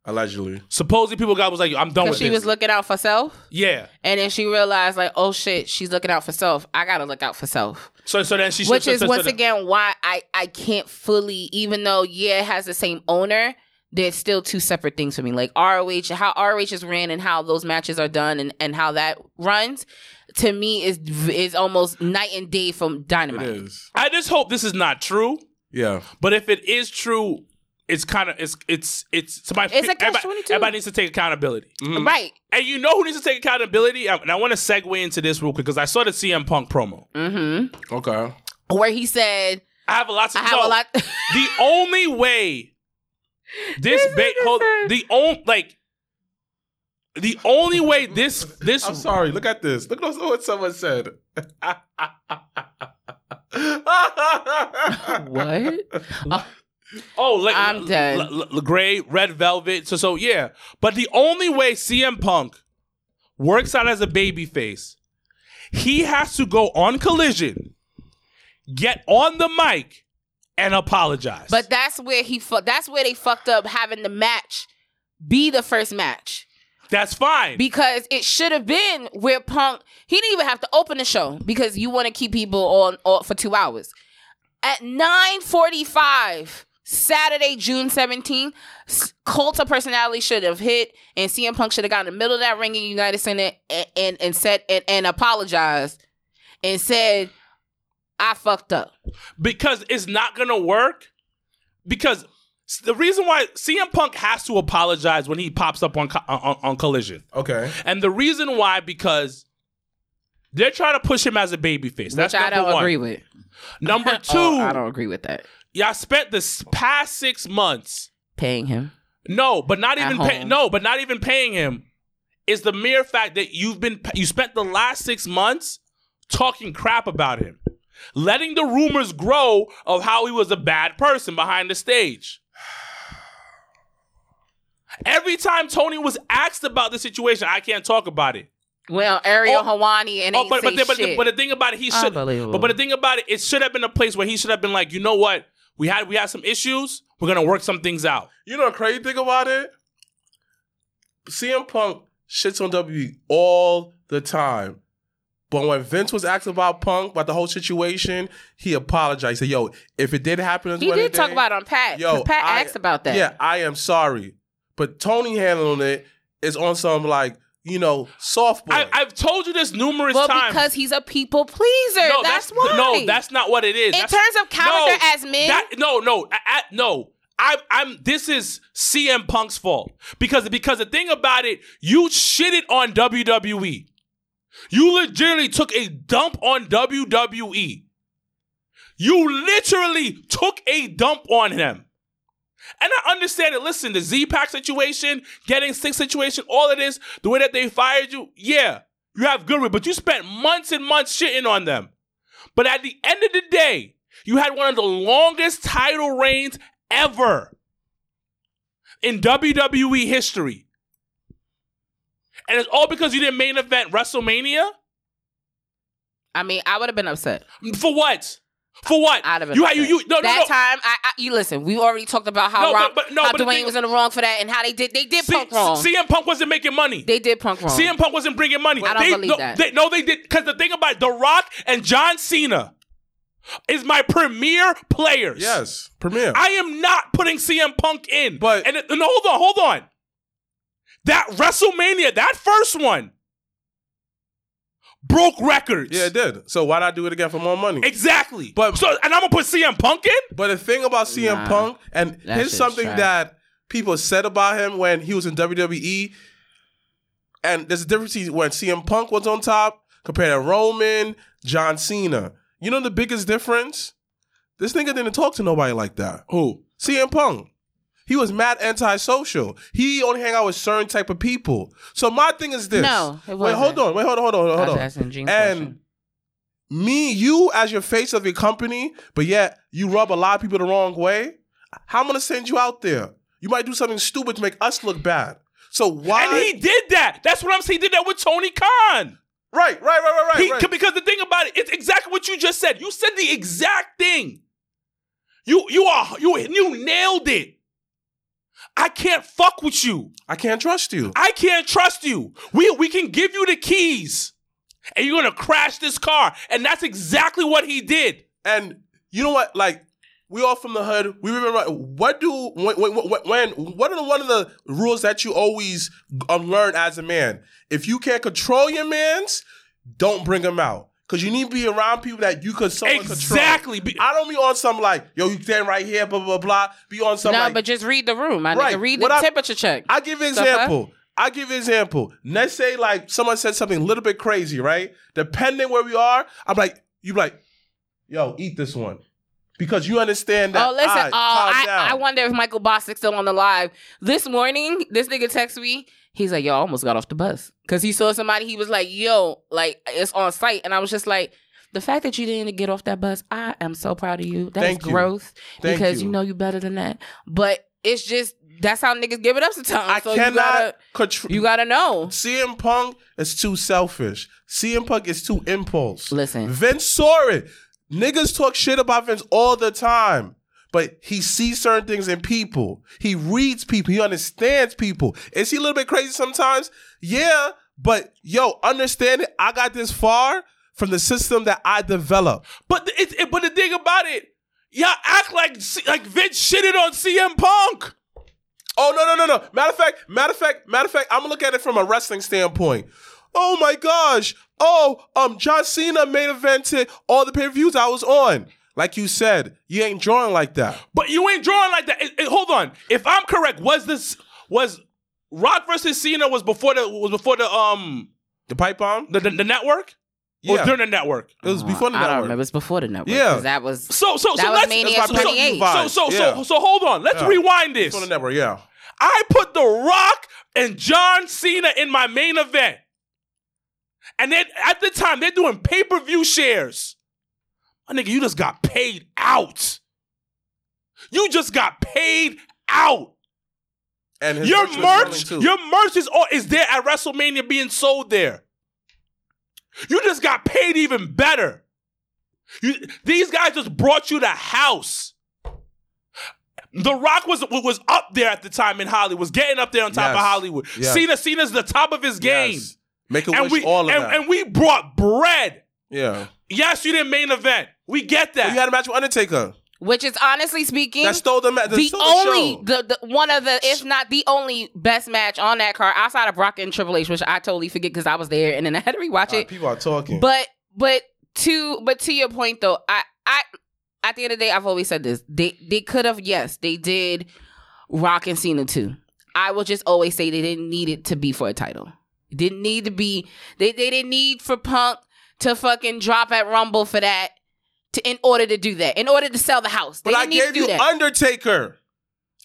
Allegedly. Supposedly, people got was like, I'm done with she this. She was looking out for self? Yeah. And then she realized, like, oh, shit, she's looking out for self. I got to look out for self. So so then she... Which so, is, so, so, once so, again, why I, I can't fully, even though, yeah, it has the same owner, there's still two separate things for me. Like, R O H, how R O H is ran and how those matches are done and, and how that runs... to me is is almost night and day from Dynamite. It is. I just hope this is not true. Yeah. But if it is true, it's kind of it's it's it's somebody it's like everybody, everybody needs to take accountability. Mm-hmm. Right. And you know who needs to take accountability? And I want to segue into this real quick because I saw the C M Punk promo. Mm-hmm. Okay. Where he said I have a lot to I have no, a lot the only way this, this ba- hold, the only like The only way this this I'm sorry, look at this. Look at what someone said. What? Uh, oh, like I'm dead. L- L- L- Gray, Red Velvet. So so yeah. But the only way C M Punk works out as a babyface, he has to go on Collision, get on the mic, and apologize. But that's where he fu- that's where they fucked up having the match be the first match. That's fine. Because it should have been where Punk, he didn't even have to open the show because you want to keep people on, on for two hours. At nine forty-five, Saturday, June seventeenth, Cult of Personality should have hit and C M Punk should have gotten in the middle of that ring in United Center and, and, and said and, and apologized and said, I fucked up. Because it's not going to work. Because the reason why C M Punk has to apologize when he pops up on, on on Collision. Okay. And the reason why, because they're trying to push him as a babyface. That's number one. Which I don't agree with. Number two. Oh, I don't agree with that. Y'all spent the past six months. Paying him. No, but not even pay, no, but not even paying him. It's the mere fact that you've been you spent the last six months talking crap about him. Letting the rumors grow of how he was a bad person behind the stage. Every time Tony was asked about the situation, I can't talk about it. Well, Ariel oh, Helwani and oh, ain't but, say but, the, shit. But the thing about it, he should. But, but the thing about it, it should have been a place where he should have been like, you know what, we had we had some issues. We're gonna work some things out. You know the crazy thing about it? C M Punk shits on W W E all the time. But when Vince was asked about Punk, about the whole situation, he apologized. He said, yo, if it did happen on He Wednesday, did talk about it on Pat. Yo, Pat I, asked about that. Yeah, I am sorry. But Tony handling it is on some, like, you know, soft boy. I, I've told you this numerous well, times. Well, because he's a people pleaser. No, that's, that's why. No, that's not what it is. In that's, terms of calendar no, as men. That, no, no, I, I, no. I, I'm. This is C M Punk's fault. Because, because the thing about it, you shitted on W W E. You literally took a dump on W W E. You literally took a dump on him. And I understand it. Listen, the Z-Pac situation, getting sick situation, all of this, the way that they fired you, yeah, you have good reason, but you spent months and months shitting on them. But at the end of the day, you had one of the longest title reigns ever in W W E history. And it's all because you didn't main event WrestleMania? I mean, I would have been upset. For what? For what? I'd have been you, upset. You, you, no, that no, no. time, I, I, you listen, we already talked about how, no, Rob, but, but, no, how Dwayne thing, was in the wrong for that and how they did they did C, Punk wrong. C M Punk wasn't making money. They did Punk wrong. C M Punk wasn't bringing money. I don't they, believe no, that. They, no, they did. Because the thing about The Rock and John Cena is my premier players. Yes, premier. I am not putting C M Punk in. But and, and hold on, hold on. That WrestleMania, that first one, broke records. Yeah, it did. So why not do it again for more money? Exactly. But so, and I'm going to put C M Punk in? But the thing about C M nah, Punk, and here's something track. that people said about him when he was in W W E, and there's a difference when C M Punk was on top compared to Roman, John Cena. You know the biggest difference? This nigga didn't talk to nobody like that. Who? C M Punk. He was mad antisocial. He only hang out with certain type of people. So my thing is this. No, it wasn't. Wait, hold on. Wait, hold on, hold on, hold on. That's an Gene and question. Me, you as your face of your company, but yet you rub a lot of people the wrong way. How am I gonna send you out there? You might do something stupid to make us look bad. So why? And he did that. That's what I'm saying. He did that with Tony Khan. Right, right, right, right, right. He, right. Because the thing about it, it's exactly what you just said. You said the exact thing. You, you are, you, you nailed it. I can't fuck with you. I can't trust you. I can't trust you. We we can give you the keys, and you're gonna crash this car. And that's exactly what he did. And you know what? Like we all from the hood. We remember what do when when, when what are the, one of the rules that you always um, learn as a man? If you can't control your mans, don't bring them out. Because you need to be around people that you could someone exactly. control. Exactly. I don't be on some like, yo, you stand right here, blah, blah, blah. Be on some no, like... No, but just read the room. I right. need to read what the I, temperature check. I give an example. So I give an example. Let's say like someone said something a little bit crazy, right? Depending where we are, I'm like, you be like, yo, eat this one. Because you understand that. Oh, listen, I, uh, I, I wonder if Michael Bostic's still on the live. This morning, this nigga texted me. He's like, yo, I almost got off the bus. Because he saw somebody, he was like, yo, like, it's on site. And I was just like, the fact that you didn't get off that bus, I am so proud of you. That Thank is growth. You. Because you. you know you better than that. But it's just, that's how niggas give it up sometimes. I so cannot you gotta, contr- you gotta know. C M Punk is too selfish. C M Punk is too impulse. Listen. Vince saw it. Niggas talk shit about Vince all the time. But he sees certain things in people. He reads people. He understands people. Is he a little bit crazy sometimes? Yeah, but yo, understand it. I got this far from the system that I developed. But the, it, it, but the thing about it, y'all act like like Vince shitted on C M Punk. Oh no no no no. Matter of fact, matter of fact, matter of fact, I'm gonna look at it from a wrestling standpoint. Oh my gosh. Oh, um, John Cena main evented all the pay-per-views I was on. Like you said, you ain't drawing like that. But you ain't drawing like that. It, it, hold on. If I'm correct, was this was Rock versus Cena was before the was before the um the pipe bomb the the, the network. Yeah. Or was during the network. It was before the I network. I don't remember. It was before the network. Yeah, that was so so that so. Was Mania twenty-eight. So so so, yeah. so so hold on. Let's yeah. rewind this. Before the network, yeah. I put The Rock and John Cena in my main event. And then at the time, they're doing pay-per-view shares. My nigga, you just got paid out. You just got paid out. And your merch, your merch is all, is there at WrestleMania being sold there. You just got paid even better. You, these guys just brought you the house. The Rock was was up there at the time in Hollywood, was getting up there on top yes. of Hollywood. Yes. Cena, Cena's the top of his game. Yes. Make a and wish we, all of and, that. And we brought bread. Yeah. Yes, you didn't main event. We get that. Well, you had a match with Undertaker. Which is, honestly speaking, that stole the, ma- that the stole only the, the one of the, if not the only best match on that card outside of Brock and Triple H, which I totally forget because I was there and then I had to rewatch it. People are talking, but but to but to your point though, I I at the end of the day, I've always said this. They they could have, yes, they did Rock and Cena too. I will just always say they didn't need it to be for a title. Didn't need to be. They they didn't need for Punk to fucking drop at Rumble for that. To, in order to do that, in order to sell the house, they but I need gave to do you that. Undertaker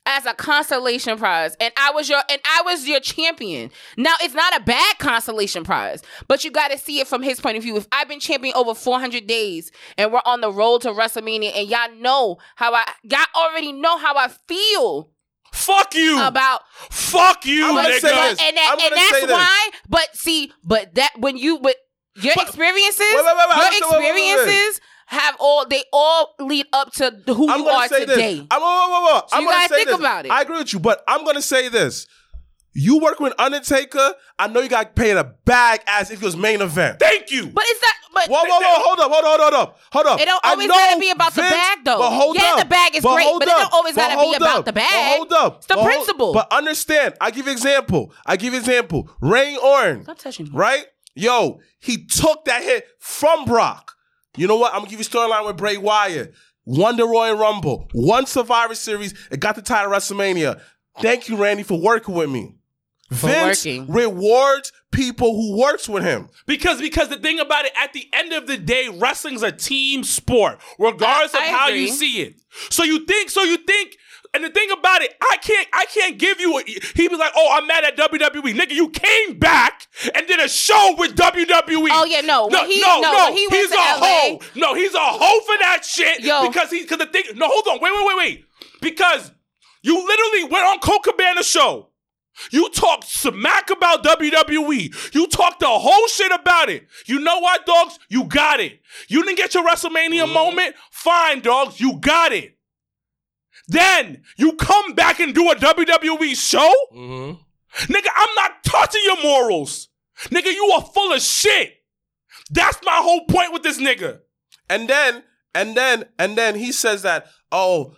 as a consolation prize, and I was your and I was your champion. Now it's not a bad consolation prize, but you got to see it from his point of view. If I've been champion over four hundred days, and we're on the road to WrestleMania, and y'all know how I, y'all already know how I feel. Fuck you about fuck you, I'm niggas. Say this. And, that, I'm and that's why. This. But see, but that when you but your but, experiences, wait, wait, wait, wait, your experiences. Wait, wait, wait. Have all they all lead up to who I'm you are say today. This. I'm, whoa, whoa, whoa. So I'm you gotta say think this. About it. I agree with you, but I'm gonna say this: you work with Undertaker. I know you got paid a bag as if it was main event. Thank you. But it's not. But whoa, whoa, whoa! Hold up! Hold up! Hold up! Hold up! It don't always gotta be about Vince, the bag, though. But hold yeah, up. the bag is but great, but it don't always gotta be about up. the bag. But hold up! It's the but principle. Hold, but understand, I give example. I give example. Randy Orton. Stop touching me. Right? Yo, he took that hit from Brock. You know what? I'm going to give you a storyline with Bray Wyatt. Won the Royal Rumble. Won Survivor Series. It got the title of WrestleMania. Thank you, Randy, for working with me. For Vince working. rewards people who works with him. Because because the thing about it, at the end of the day, wrestling's a team sport, regardless I, I of how agree. you see it. So you think, so you think, and the thing about it, I can't, I can't give you, a, he was like, oh, I'm mad at W W E. Nigga, you came back and did a show with W W E. Oh, yeah, no. No, he, no, no. no. He he's a hoe. No, he's a hoe for that shit. Yo. Because he, because the thing, no, hold on, wait, wait, wait, wait. Because you literally went on Colt Cabana's show. You talked smack about W W E. You talked the whole shit about it. You know what, dogs? You got it. You didn't get your WrestleMania mm. moment? Fine, dogs. You got it. Then you come back and do a W W E show? Mm-hmm. Nigga, I'm not touching your morals. Nigga, you are full of shit. That's my whole point with this nigga. And then, and then, and then he says that, oh,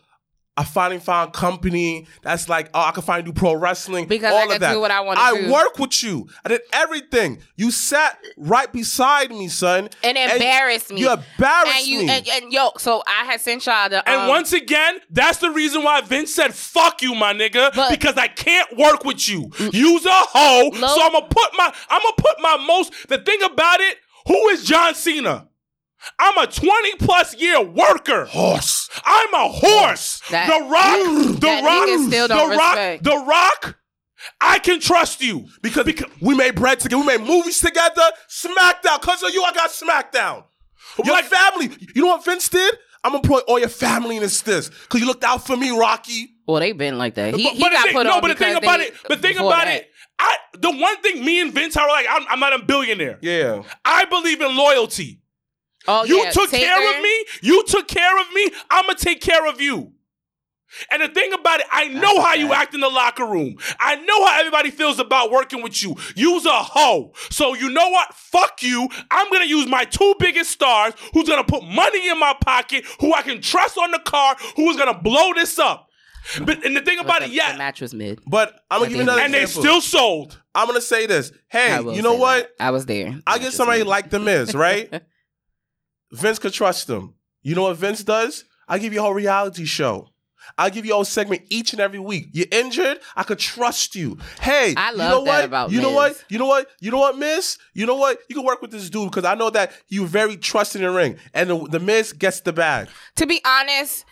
I finally found company. That's like, oh, I can finally do pro wrestling. Because all I can do what I want to do. I work with you. I did everything. You sat right beside me, son. And embarrassed and me. You embarrassed and you, me. And, and yo, so I had sent y'all the... Um, and once again, that's the reason why Vince said, fuck you, my nigga. But, because I can't work with you. You's a hoe. Low, so I'm going to put my... I'm going to put my most... The thing about it, who is John Cena? I'm a twenty-plus year worker. Horse. I'm a horse. That, the Rock. The Rock. Still don't the Rock. The Rock. I can trust you because, because we made bread together. We made movies together. SmackDown. Because of you, I got SmackDown. Your like, family. You know what Vince did? I'm gonna employ all your family in this. Because you looked out for me, Rocky. Well, they've been like that. He, but, he but got thing, put no, on but the thing about it. But think about that. it. I. The one thing me and Vince are like. I'm, I'm not a billionaire. Yeah. I believe in loyalty. Oh, you yeah. took Taker. care of me. You took care of me. I'm going to take care of you. And the thing about it, I know how you act in the locker room. I know how everybody feels about working with you. You's a hoe. So you know what? Fuck you. I'm going to use my two biggest stars who's going to put money in my pocket, who I can trust on the car, who is going to blow this up. But, and the thing about the, it, yeah. The match was mid. But I'm going to give you another example. And they still sold. I'm going to say this. Hey, you know what? That. I was there. I get somebody mid. Like The Miz, right? Vince could trust them. You know what Vince does? I give you a whole reality show. I'll give you a whole segment each and every week. You're injured, I could trust you. Hey, I love you know that what? About you know Miz. What? You know what? You know what, Miz? You know what? You can work with this dude because I know that you very trusted in the ring. And the, the Miz gets the bag. To be honest,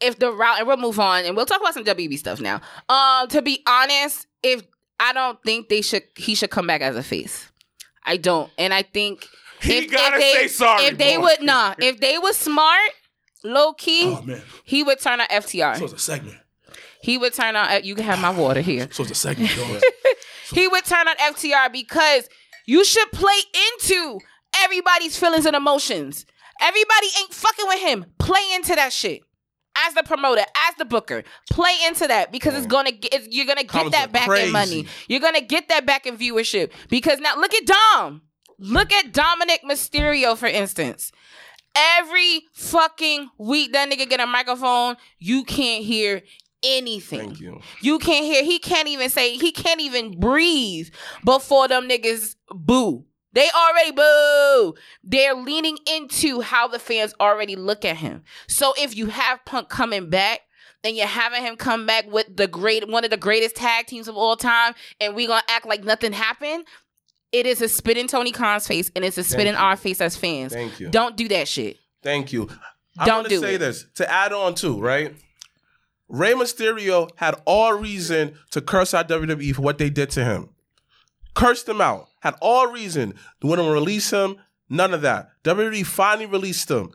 if the route, and we'll move on, and we'll talk about some W W E stuff now. Um, to be honest, if I don't think they should, he should come back as a face. I don't, and I think he if, gotta if they, say sorry. If boy. They would nah, if they were smart. Low key, oh, he would turn on F T R. So it's a segment. He would turn on. You can have my water here. So it's a segment. So he would turn on F T R because you should play into everybody's feelings and emotions. Everybody ain't fucking with him. Play into that shit. As the promoter, as the booker, play into that because it's gonna get. It's, you're gonna get that back crazy. In money. You're gonna get that back in viewership because now look at Dom. Look at Dominic Mysterio, for instance. Every fucking week that nigga get a microphone, you can't hear anything. Thank you. You can't hear, he can't even say, he can't even breathe before them niggas boo. They already boo. They're leaning into how the fans already look at him. So if you have Punk coming back, and you're having him come back with the great, one of the greatest tag teams of all time, and we gonna act like nothing happened, it is a spit in Tony Khan's face, and it's a spit in our face as fans. Thank you. Don't do that shit. Thank you. I Don't do it. I want to say this, to add on too, right? Rey Mysterio had all reason to curse out W W E for what they did to him. Cursed him out. Had all reason. They wouldn't release him. None of that. W W E finally released him.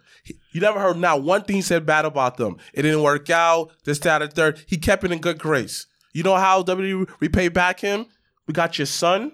You never heard not one thing he said bad about them. It didn't work out. This, that, and third. He kept it in good grace. You know how W W E repaid back him? We got your son.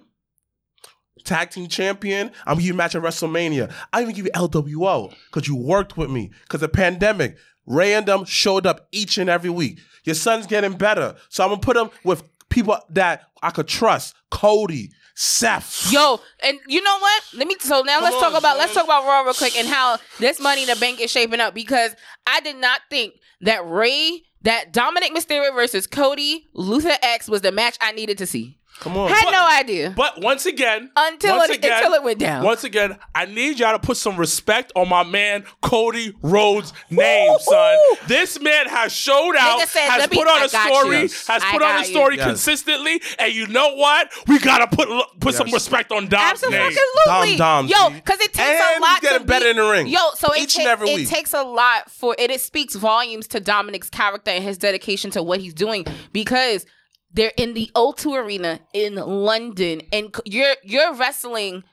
Tag team champion. I'm going to give you a match at WrestleMania. I even give you L W O because you worked with me. Because the pandemic, Ray and them showed up each and every week. Your son's getting better. So I'm going to put him with people that I could trust. Cody, Seth. Yo, and you know what? Let me. So now Come let's on, talk about man. let's talk about Raw real quick and how this Money in the Bank is shaping up because I did not think that Ray, that Dominic Mysterio versus Cody Luther X was the match I needed to see. Come on. Had but, no idea. But once again, until once it again, until it went down. Once again, I need y'all to put some respect on my man Cody Rhodes' name, Woo-hoo! son. This man has showed out, said, has, put, me, on story, yes. has put on a story, has put on a story consistently, and you know what? We gotta put put yes. some respect on Dom's Absolutely. name. Absolutely, Dom, Dom, yo, because it takes and a lot to be better in the ring. Yo, so it, take, it week. takes a lot for it. It speaks volumes to Dominic's character and his dedication to what he's doing because. They're in the O two Arena in London, and you're you're wrestling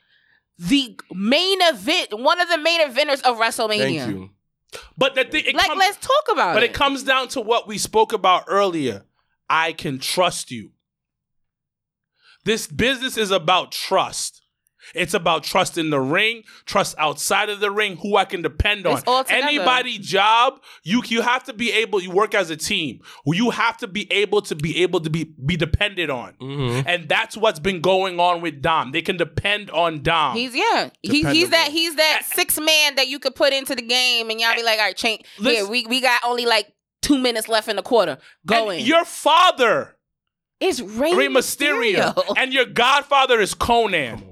the main event, one of the main eventers of WrestleMania. Thank you. But the thing, it like, comes, let's talk about but it. But it comes down to what we spoke about earlier. I can trust you. This business is about trust. It's about trust in the ring, trust outside of the ring, who I can depend on. Anybody's job, you you have to be able, you work as a team. You have to be able to be able to be, be depended on. Mm-hmm. And that's what's been going on with Dom. They can depend on Dom. He's, yeah. He, he's that he's that six man that you could put into the game and y'all be like, all right, change. Yeah, we, we got only like two minutes left in the quarter. Go in. Your father is Rey, Rey Mysterio. Mysterio. And your godfather is Conan.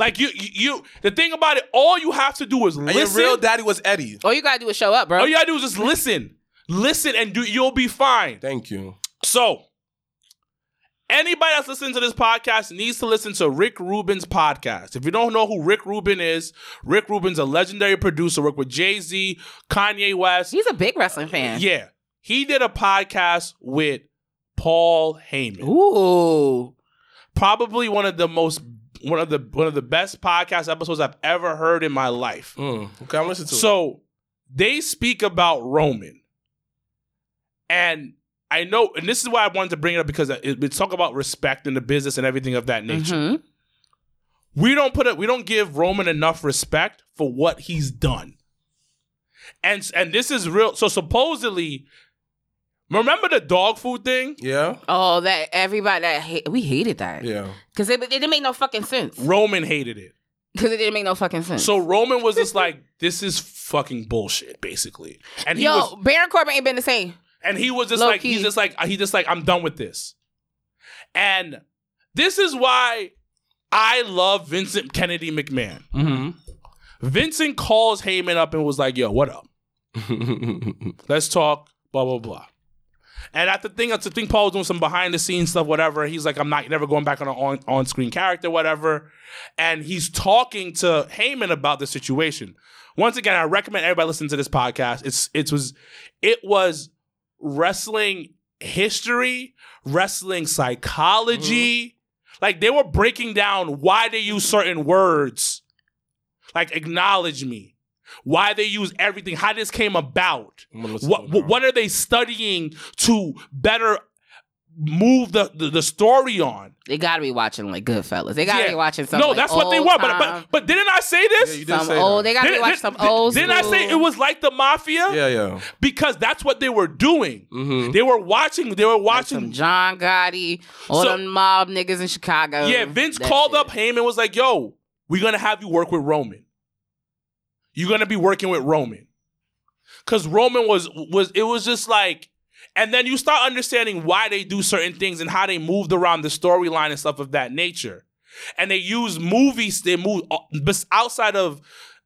Like you, you, you, the thing about it, all you have to do is listen. And your real daddy was Eddie. All you gotta do is show up, bro. All you gotta do is just listen, listen, and do. You'll be fine. Thank you. So, anybody that's listening to this podcast needs to listen to Rick Rubin's podcast. If you don't know who Rick Rubin is, Rick Rubin's a legendary producer. Worked with Jay-Z, Kanye West. He's a big wrestling fan. Yeah, he did a podcast with Paul Heyman. Ooh, probably one of the most. One of the one of the best podcast episodes I've ever heard in my life. Mm, okay, I'm listening to it. So they speak about Roman, and I know, and this is why I wanted to bring it up because it, we talk about respect in the business and everything of that nature. Mm-hmm. We don't put it, we don't give Roman enough respect for what he's done, and and this is real. So supposedly, Remember the dog food thing? Yeah. Oh, that everybody that hate, we hated that. Yeah. Because it, it didn't make no fucking sense. Roman hated it. Because it didn't make no fucking sense. So Roman was just like, "This is fucking bullshit," basically. And he yo, was, Baron Corbin ain't been the same. And he was just Low like, key. he's just like, he just like, I'm done with this. And this is why I love Vincent Kennedy McMahon. Mm-hmm. Vincent calls Heyman up and was like, "Yo, what up? Let's talk." Blah blah blah. And at the thing, at the thing, Paul was doing some behind the scenes stuff, whatever. He's like, I'm not never going back on an on, on screen character, whatever. And he's talking to Heyman about the situation. Once again, I recommend everybody listen to this podcast. It's it was it was wrestling history, wrestling psychology. Mm. Like they were breaking down why they use certain words, like acknowledge me. Why they use everything, how this came about. What, what are they studying to better move the, the, the story on? They got to be watching like Goodfellas. They got to yeah. be watching something. No, that's like what they were. But, but but didn't I say this? Yeah, you did some say old, that. They got to be watching some old did, Didn't I say it was like the mafia? Yeah, yeah. Because that's what they were doing. Mm-hmm. They were watching. They were watching. Like some John Gotti, all so, them mob niggas in Chicago. Yeah, Vince that called shit. up Heyman was like, yo, we're going to have you work with Roman. You're going to be working with Roman. Because Roman was, was, it was just like, and then you start understanding why they do certain things and how they moved around the storyline and stuff of that nature. And they use movies, they move, outside of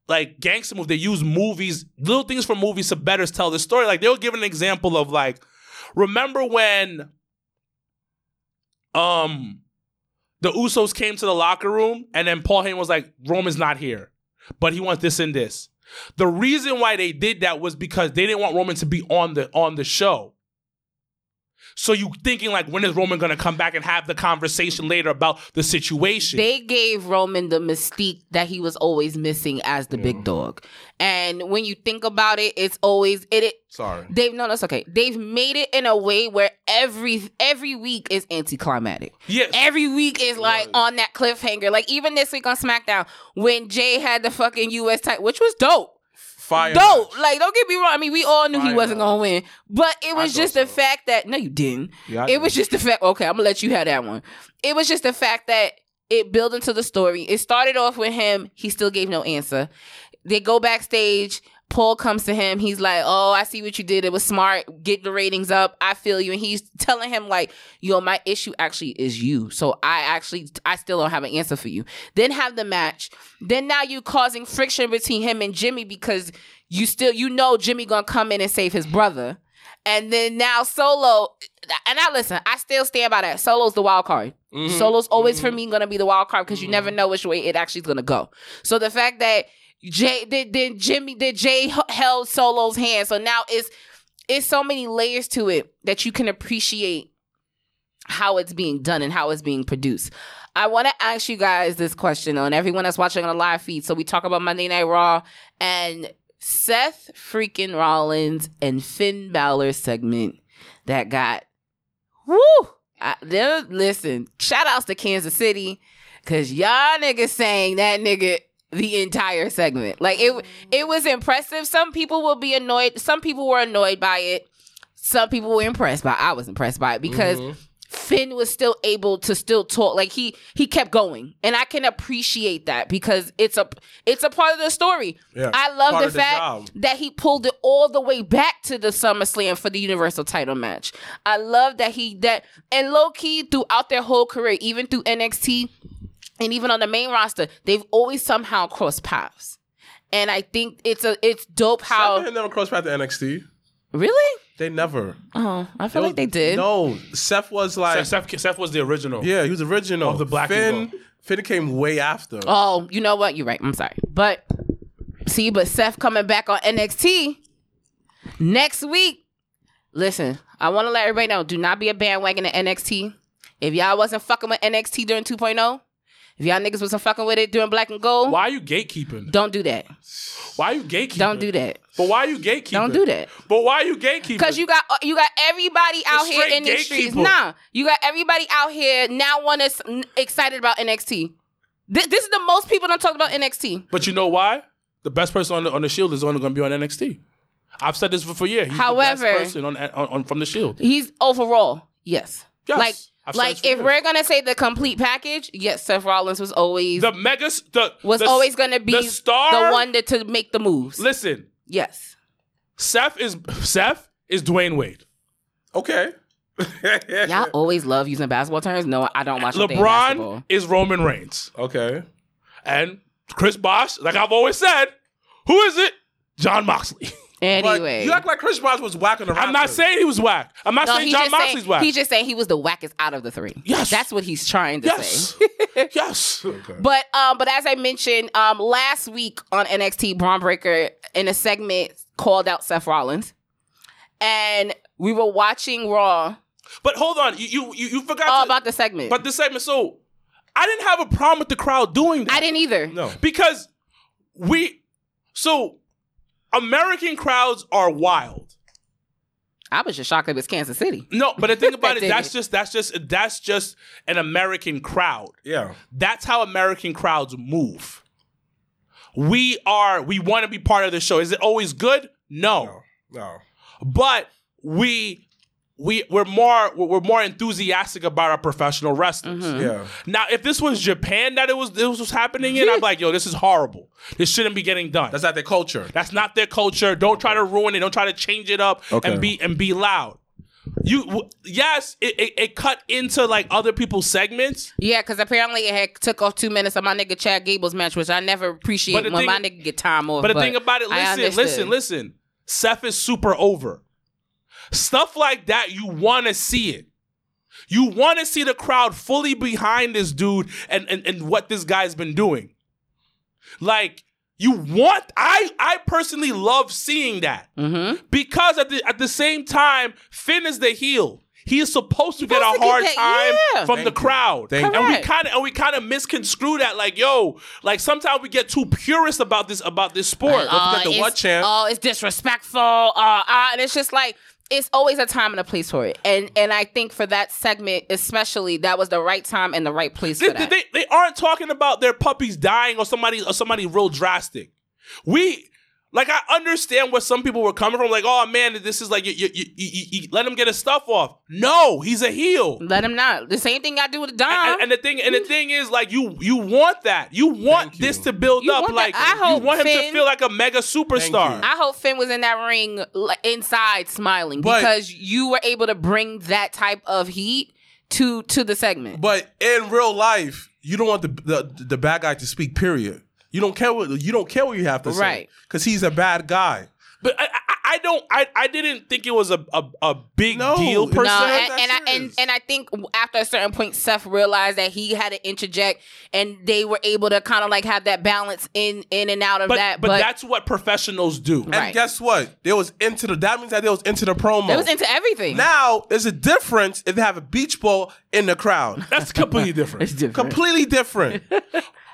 like gangster movies, they use movies, little things from movies to better tell the story. Like they were giving an example of like, remember when um, the Usos came to the locker room and then Paul Heyman was like, Roman's not here. But he wants this and this. The reason why they did that was because they didn't want Roman to be on the on the show. So you thinking like, when is Roman going to come back and have the conversation later about the situation? They gave Roman the mystique that he was always missing as the yeah. big dog. And when you think about it, it's always it. it Sorry, they've no, that's okay. They've made it in a way where every every week is anticlimactic. Yes, every week is like right. on that cliffhanger. Like even this week on SmackDown when Jay had the fucking U S title, which was dope. Fire dope. Match. Like, don't get me wrong. I mean, we all knew Fire he wasn't going to win. But it was just the so. fact that... No, you didn't. Yeah, it did. was just the fact... Okay, I'm going to let you have that one. It was just the fact that it built into the story. It started off with him. He still gave no answer. They go backstage. Paul comes to him. He's like, oh, I see what you did. It was smart. Get the ratings up. I feel you. And he's telling him like, yo, my issue actually is you. So I actually, I still don't have an answer for you. Then have the match. Then now you're causing friction between him and Jimmy because you still, you know, Jimmy gonna come in and save his brother. And then now Solo, and I listen, I still stand by that. Solo's the wild card. Mm-hmm. Solo's always mm-hmm. for me gonna be the wild card because mm-hmm. you never know which way it actually is gonna go. So the fact that Jay then, then Jimmy then Jay held Solo's hand, so now it's it's so many layers to it that you can appreciate how it's being done and how it's being produced. I want to ask you guys this question on everyone that's watching on the live feed. So we talk about Monday Night Raw and Seth freaking Rollins and Finn Balor segment that got woo. I, listen, shout outs to Kansas City because y'all niggas saying that nigga. The entire segment. Like, it it was impressive. Some people will be annoyed. Some people were annoyed by it. Some people were impressed by it. I was impressed by it because mm-hmm. Finn was still able to still talk. Like, he he kept going. And I can appreciate that because it's a, it's a part of the story. Yeah, I love the fact that he pulled it all the way back to the SummerSlam for the Universal title match. I love that he... that And low-key, throughout their whole career, even through N X T... and even on the main roster, they've always somehow crossed paths. And I think it's a it's dope how... Seth had never crossed paths to N X T. Really? They never. Oh, I feel it like was, they did. No, Seth was like... Seth, Seth, Seth was the original. Yeah, he was original. Of the black Finn, people. Finn came way after. Oh, you know what? You're right. I'm sorry. But, see, but Seth coming back on N X T next week. Listen, I want to let everybody know, do not be a bandwagon at N X T. If y'all wasn't fucking with N X T during two point oh... if y'all niggas wasn't fucking with it during Black and Gold... Why are you gatekeeping? Don't do that. Why are you gatekeeping? Don't do that. But why are you gatekeeping? Don't do that. But why are you gatekeeping? Because you got you got everybody out here in these streets. Nah. You got everybody out here now one is excited about N X T. This, this is the most people don't talk about N X T. But you know why? The best person on the, on the Shield is only going to be on N X T. I've said this for, for a year. He's However, the best person on, on, on, from the Shield. He's overall, yes. Yes. Like, I've like if years. We're gonna say the complete package, yes, Seth Rollins was always the mega the, was the, always gonna be the, star, the one that to make the moves. Listen, yes, Seth is Seth is Dwayne Wade. Okay, y'all always love using basketball terms. No, I don't watch. LeBron is Roman Reigns. Okay, and Chris Bosh, like I've always said, who is it? Jon Moxley. Anyway, you act like Chris Bosh was whack on the roster. I'm not saying he was whack. I'm not no, saying Jon Moxley's saying, whack. He's just saying he was the wackest out of the three. Yes, that's what he's trying to yes. say. Yes. Okay. But um, but as I mentioned um, last week on N X T, Braun Breaker in a segment called out Seth Rollins, and we were watching Raw. But hold on, you you you forgot all to, about the segment. But the segment, so I didn't have a problem with the crowd doing that. I didn't either. No, because we so. American crowds are wild. I was just shocked it was Kansas City. No, but the thing about that it, that's it. just that's just that's just an American crowd. Yeah, that's how American crowds move. We are we want to be part of the show. Is it always good? No, no. no. But we we we're more we're more enthusiastic about our professional wrestlers. Mm-hmm. Yeah. Now, if this was Japan that it was this was happening in, I'm like, yo, this is horrible. This shouldn't be getting done. That's not their culture. That's not their culture. Don't try to ruin it. Don't try to change it up okay. and be and be loud. You yes, it, it, it cut into like other people's segments. Yeah, because apparently it had took off two minutes of my nigga Chad Gable's match, which I never appreciate when thing, my nigga get time off. But the but thing about it, listen, listen, listen. Seth is super over. Stuff like that, you want to see it. You want to see the crowd fully behind this dude and, and and what this guy's been doing. Like, you want, I I personally love seeing that. Mm-hmm. Because at the at the same time, Finn is the heel. He is supposed to supposed get a to hard get that, time yeah. from Thank the crowd. And we kind of and we kind of misconstrue that. Like, yo, like sometimes we get too purist about this about this sport. Uh, the what champ. Oh, it's disrespectful. Uh, uh, and it's just like, it's always a time and a place for it. And and I think for that segment, especially, that was the right time and the right place they, for that. They, they aren't talking about their puppies dying or somebody or somebody real drastic. We, like, I understand where some people were coming from. Like, oh, man, this is like, you, you, you, you, you, let him get his stuff off. No, he's a heel. Let him not. The same thing I do with Dom. And, and, and the thing and the thing is, like, you you want that. You want Thank this you. to build you up. Like, you want him Finn, to feel like a mega superstar. I hope Finn was in that ring inside smiling but, because you were able to bring that type of heat to, to the segment. But in real life, you don't want the the, the bad guy to speak, period. You don't care what you don't care what you have to say, right? Because he's a bad guy. But I, I, I don't. I, I didn't think it was a a, a big no, deal. Per no, and and I, and and I think after a certain point, Seth realized that he had to interject, and they were able to kind of like have that balance in in and out of but, that. But, but that's what professionals do. Right. And guess what? They was into the that means that they was into the promo. They was into everything. Now there's a difference if they have a beach ball in the crowd. That's completely different. It's different. Completely different.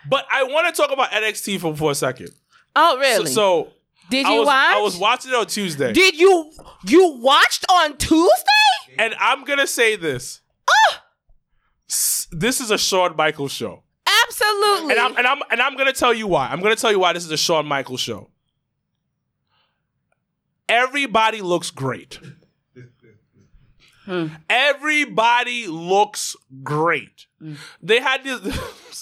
But I want to talk about N X T for, for a second. Oh, really? So, so did you I was, watch? I was watching it on Tuesday. Did you you watched on Tuesday? And I'm gonna say this. Oh. This is a Shawn Michaels show. Absolutely. And I'm and I'm and I'm gonna tell you why. I'm gonna tell you why this is a Shawn Michaels show. Everybody looks great. Hmm. Everybody looks great. Mm. They had this.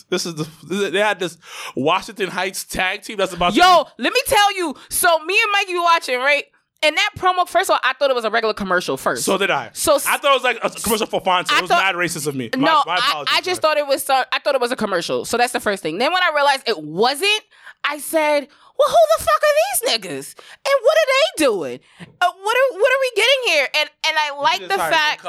This is the. They had this Washington Heights tag team that's about. Yo, to be- let me tell you. So me and Mikey were watching, right? And that promo. First of all, I thought it was a regular commercial. First, so did I. So I thought it was like a commercial for Fonzie. It was mad racist of me. My, no, my apologies, I, I just thought it was. So, I thought it was a commercial. So that's the first thing. Then when I realized it wasn't, I said, well, who the fuck are these niggas? And what are they doing? Uh, what are what are we getting here? And and I like the fact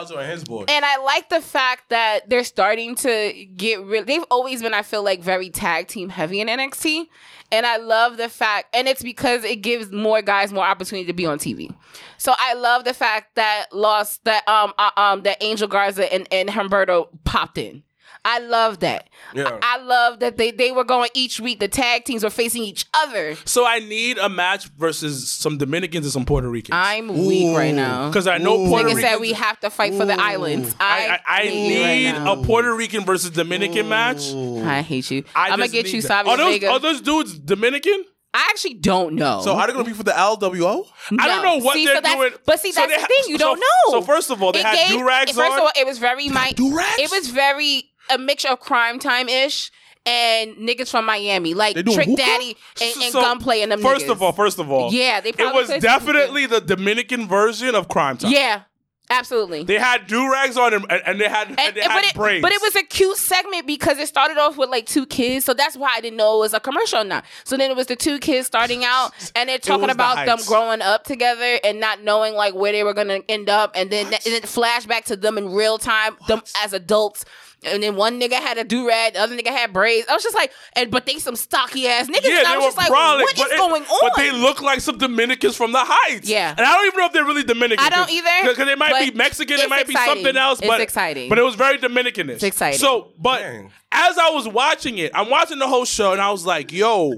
and I like the fact that they're starting to get real. They've always been, I feel like, very tag team heavy in N X T. And I love the fact, and it's because it gives more guys more opportunity to be on T V. So I love the fact that lost that um uh, um that Angel Garza and, and Humberto popped in. I love that. Yeah. I love that they, they were going each week. The tag teams were facing each other. So I need a match versus some Dominicans and some Puerto Ricans. I'm Ooh. weak right now. Because I know Ooh. Puerto Ricans. Nigga said we have to fight Ooh. for the islands. I, I, I, I need right a Puerto Rican versus Dominican Ooh. match. I hate you. I I'm going to get you, Savage Vega. Are those dudes Dominican? I actually don't know. So are they going to be for the L W O? No. I don't know what see, they're so doing. But see, so that's the ha- thing. You so, don't know. So first of all, they it had gave, do-rags first on. First of all, it was very... My, do-rags? It was very... A mixture of crime time-ish and niggas from Miami. Like Trick hookah? Daddy and, and so, Gunplay and them first niggas. First of all, first of all. Yeah, they probably... It was definitely the Dominican version of crime time. Yeah. Absolutely. They had do-rags on them, and, and they had, and, and they but had it, braids. But it was a cute segment because it started off with like two kids, so that's why I didn't know it was a commercial or not. So then it was the two kids starting out, and they're talking about them growing up together and not knowing like where they were going to end up, and then and it flashed back to them in real time, what? them as adults. And then one nigga had a do-rag, the other nigga had braids. I was just like, and but they some stocky-ass niggas. Yeah, and I was just like, what is going on? But they look like some Dominicans from the Heights. Yeah. And I don't even know if they're really Dominican. I don't either. Because they might be Mexican, they might be something else. But it's exciting. But it was very Dominicanish. It's exciting. So, but Dang. as I was watching it, I'm watching the whole show, and I was like, yo.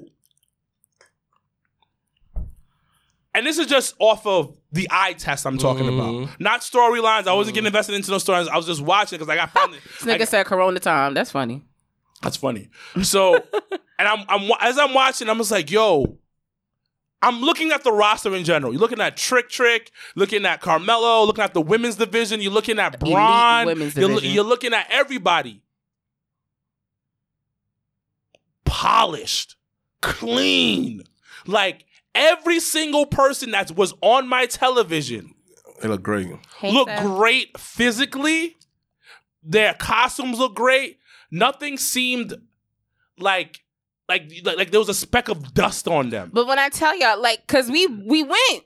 And this is just off of the eye test I'm talking mm. about. Not storylines. I wasn't mm. getting invested into those storylines. I was just watching because I got funny. This nigga I, said Corona time. That's funny. That's funny. So, and I'm, I'm as I'm watching, I'm just like, yo, I'm looking at the roster in general. You're looking at Trick Trick, looking at Carmelo, looking at the women's division. You're looking at Braun. Elite women's division. You're, you're looking at everybody. Polished. Clean. Like, every single person that was on my television, they look great. Hey, look sir. great physically. Their costumes look great. Nothing seemed like like like, like there was a speck of dust on them. But when I tell y'all, like, because we we went.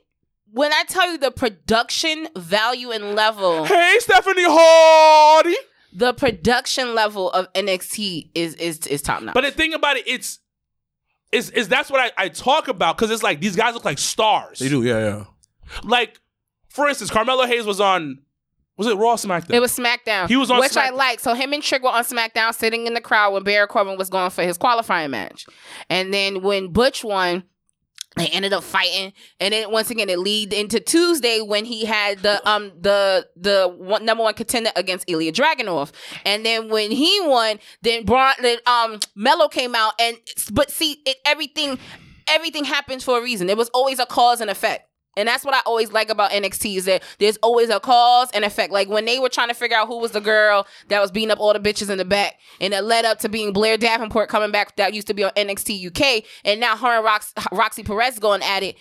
When I tell you the production value and level. Hey, Stephanie Hardy. The production level of N X T is is is top notch. But the thing about it, it's. Is is that's what I, I talk about because it's like these guys look like stars. They do, yeah, yeah. Like, for instance, Carmelo Hayes was on, was it Raw SmackDown? It was SmackDown. He was on which SmackDown. Which I like. So him and Trick were on SmackDown sitting in the crowd when Baron Corbin was going for his qualifying match. And then when Butch won, they ended up fighting. And then once again, it lead into Tuesday when he had the um the the one, number one contender against Ilya Dragunov. And then when he won, then Braun, then um Melo came out. And but see, it everything everything happens for a reason. It was always a cause and effect. And that's what I always like about N X T is that there's always a cause and effect. Like when they were trying to figure out who was the girl that was beating up all the bitches in the back, and it led up to being Blair Davenport coming back that used to be on N X T U K, and now her and Rox- Roxy Perez going at it.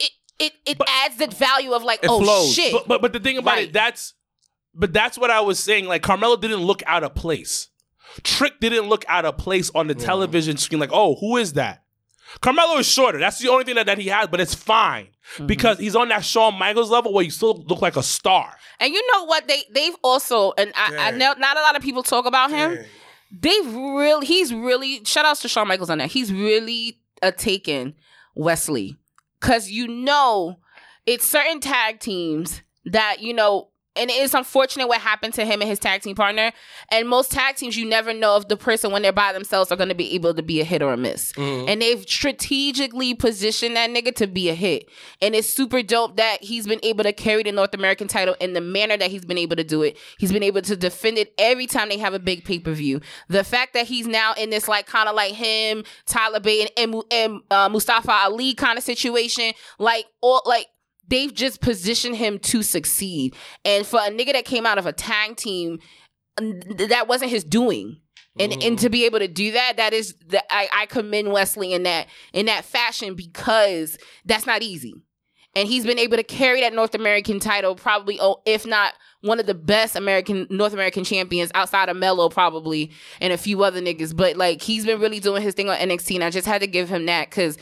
It it it but adds that value of like oh flows. shit. But, but but the thing about right. it that's but that's what I was saying. Like Carmelo didn't look out of place. Trick didn't look out of place on the yeah. television screen. Like oh who is that? Carmelo is shorter. That's the only thing that, that he has, but it's fine mm-hmm. because he's on that Shawn Michaels level where you still look like a star. And you know what? They, they've also, and I, I know not a lot of people talk about him. Dang. They've really, he's really, shout outs to Shawn Michaels on that. He's really uh, taken Wesley because you know it's certain tag teams that, you know, and it's unfortunate what happened to him and his tag team partner. And most tag teams, you never know if the person, when they're by themselves, are going to be able to be a hit or a miss. Mm-hmm. And they've strategically positioned that nigga to be a hit. And it's super dope that he's been able to carry the North American title in the manner that he's been able to do it. He's been able to defend it every time they have a big pay-per-view. The fact that he's now in this, like, kind of like him, Tyler Bate, and, and, and uh, Mustafa Ali kind of situation, like, all, like, they've just positioned him to succeed. And for a nigga that came out of a tag team, that wasn't his doing. And mm. and to be able to do that, that is, the, I, I commend Wesley in that in that fashion because that's not easy. And he's been able to carry that North American title probably, oh, if not one of the best American North American champions outside of Melo probably and a few other niggas. But, like, he's been really doing his thing on N X T, and I just had to give him that because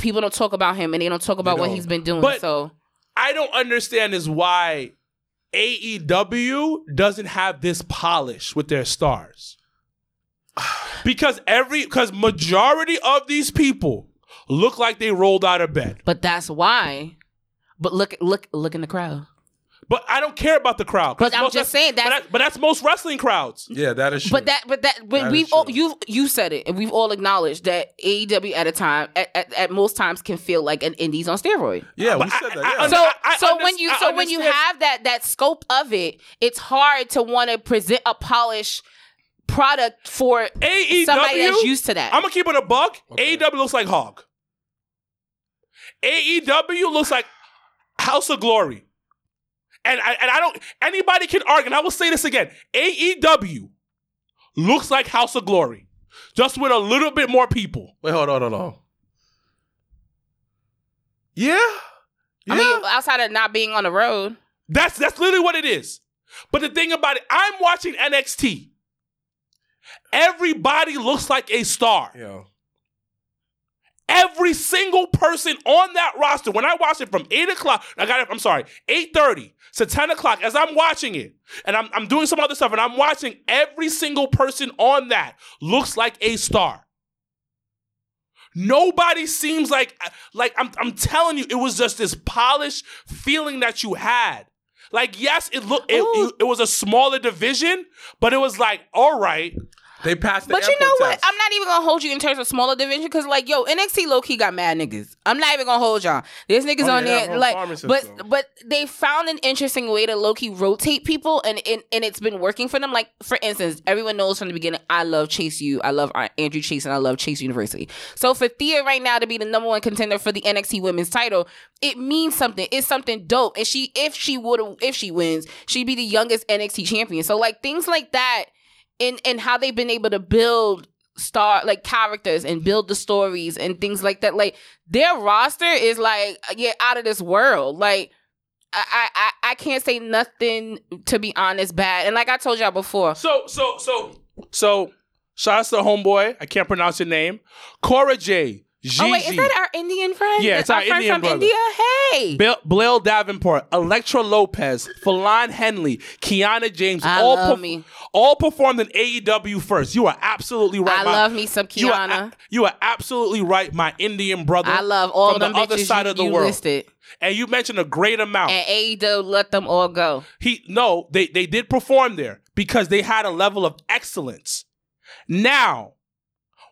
people don't talk about him and they don't talk about what he's been doing. But- so... I don't understand is why A E W doesn't have this polish with their stars. Because every because majority of these people look like they rolled out of bed. But that's why. But look look look in the crowd. But I don't care about the crowd. But I'm most, just that's, saying that's, but that. But that's most wrestling crowds. Yeah, that is true. But that, but that, when that we've all, you you said it, and we've all acknowledged that A E W at a time, at, at, at most times, can feel like an indies on steroid. Yeah, uh, we said I, that. Yeah. I, so, I, so I when you, so when you have that that scope of it, it's hard to want to present a polished product for A E W, somebody that's used to that. I'm gonna keep it a buck. Okay. A E W looks like Hog. A E W looks like House of Glory. And I, and I don't, anybody can argue, and I will say this again, A E W looks like House of Glory, just with a little bit more people. Wait, hold on, hold on. Yeah. yeah. I mean, outside of not being on the road. That's that's literally what it is. But the thing about it, I'm watching N X T. Everybody looks like a star. Yeah. Every single person on that roster, when I watch it from eight o'clock, I got it, I'm sorry, eight thirty to ten o'clock, as I'm watching it, and I'm, I'm doing some other stuff, and I'm watching every single person on that looks like a star. Nobody seems like, like I'm, I'm telling you, it was just this polished feeling that you had. Like, yes, it looked, it, it, it was a smaller division, but it was like, all right. They passed the But you know what? Test. I'm not even going to hold you in terms of smaller division because, like, yo, N X T low-key got mad niggas. I'm not even going to hold y'all. There's niggas oh, on yeah, there. Like, but but they found an interesting way to low-key rotate people, and, and, and it's been working for them. Like, for instance, everyone knows from the beginning, I love Chase U. I love Andrew Chase, and I love Chase University. So for Thea right now to be the number one contender for the N X T women's title, it means something. It's something dope. And she, if she would, if she wins, she'd be the youngest N X T champion. So, like, things like that. And and how they've been able to build star like characters and build the stories and things like that. Like their roster is like yeah out of this world. Like I I I can't say nothing, to be honest, bad. And like I told y'all before. So so so so shout out to the homeboy. I can't pronounce your name. Cora J. Gigi. Oh wait, is that our Indian friend? Yeah, it's our, our Indian friend from brother. India. Hey, Bill, Blail Davenport, Electra Lopez, Fallon Henley, Kiana James, I all love perf- me. all performed in A E W first. You are absolutely right. I my, love me some Kiana. You are, you are absolutely right, my Indian brother. I love all from them the other side you, of the you world. Listed. And you mentioned a great amount. And A E W let them all go. He no, they they did perform there because they had a level of excellence. Now.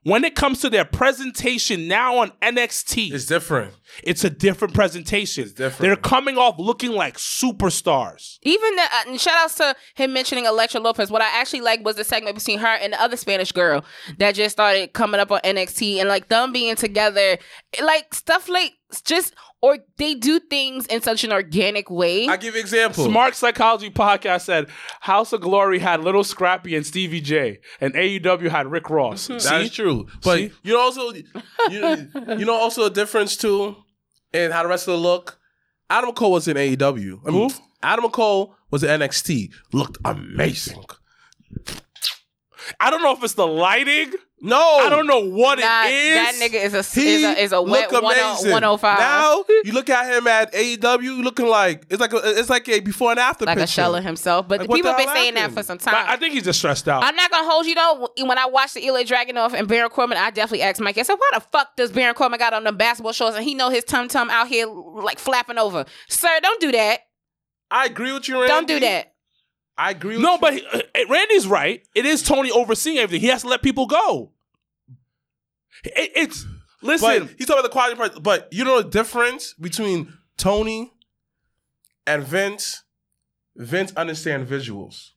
When it comes to their presentation now on N X T, it's different. It's a different presentation. It's different. They're coming off looking like superstars. Even the, uh, and shout outs to him mentioning Electra Lopez. What I actually liked was the segment between her and the other Spanish girl that just started coming up on N X T, and like them being together, like stuff like just or they do things in such an organic way. I give you an example. Smart Psychology Podcast said House of Glory had Little Scrappy and Stevie J, and A E W had Rick Ross. Mm-hmm. That's true. But See? you know also you, you know also a difference too in how the rest of the look. Adam Cole was in A E W. I mean, Who? Adam Cole was in N X T. Looked amazing. I don't know if it's the lighting. No, I don't know what nah, it is. That nigga is a he is a, is a wet one oh five. Now you look at him at A E W, looking like it's like a, it's like a before and after, like picture. A shell of himself. But like, people have been saying that for some time. But I think he's just stressed out. I'm not gonna hold you though. When I watched the Ilya Dragunov and Baron Corbin, I definitely asked Mike. I said, "Why the fuck does Baron Corbin got on them basketball shorts and he know his tum tum out here like flapping over?" Sir, don't do that. I agree with you, Randy. Don't do that. I agree with No, you. but he, uh, Randy's right. It is Tony overseeing everything. He has to let people go. It, it's, listen. But he's talking about the quality part, but you know the difference between Tony and Vince? Vince understands visuals.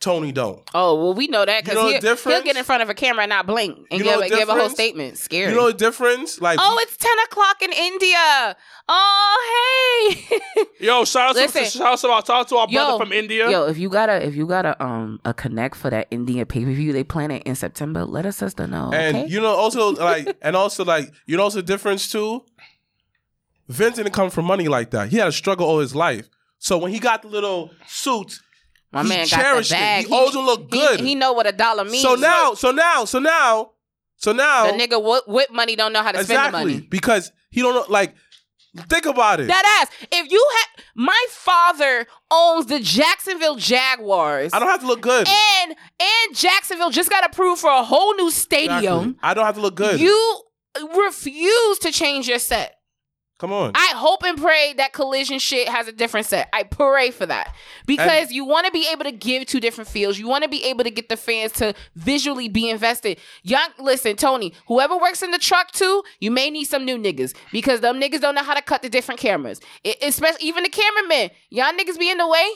Tony don't. Oh, well, we know that because you know he'll, he'll get in front of a camera and not blink and you know give, give a whole statement. Scary. You know the difference? Like, oh, it's ten o'clock in India. Oh, hey. Yo, shout out to, shout out to our, talk to our yo, brother from India. Yo, if you got a if you got a um a connect for that Indian pay-per-view they plan it in September, let us us know. And okay? you know also like and also like you know also the difference too. Vince didn't come from money like that. He had a struggle all his life. So when he got the little suits, My he man cherished got the bag. It. He, he always look good. He, he know what a dollar means. So now, so now, so now, so now. The nigga with, with money don't know how to exactly, spend the money. Because he don't know, like, think about it. That ass. If you had, my father owns the Jacksonville Jaguars. I don't have to look good. And, and Jacksonville just got approved for a whole new stadium. Exactly. I don't have to look good. You refuse to change your set. Come on. I hope and pray that Collision shit has a different set. I pray for that. Because and you want to be able to give two different feels. You want to be able to get the fans to visually be invested. Young, listen, Tony, whoever works in the truck too, you may need some new niggas. Because them niggas don't know how to cut the different cameras. It, especially even the cameramen. Y'all niggas be in the way.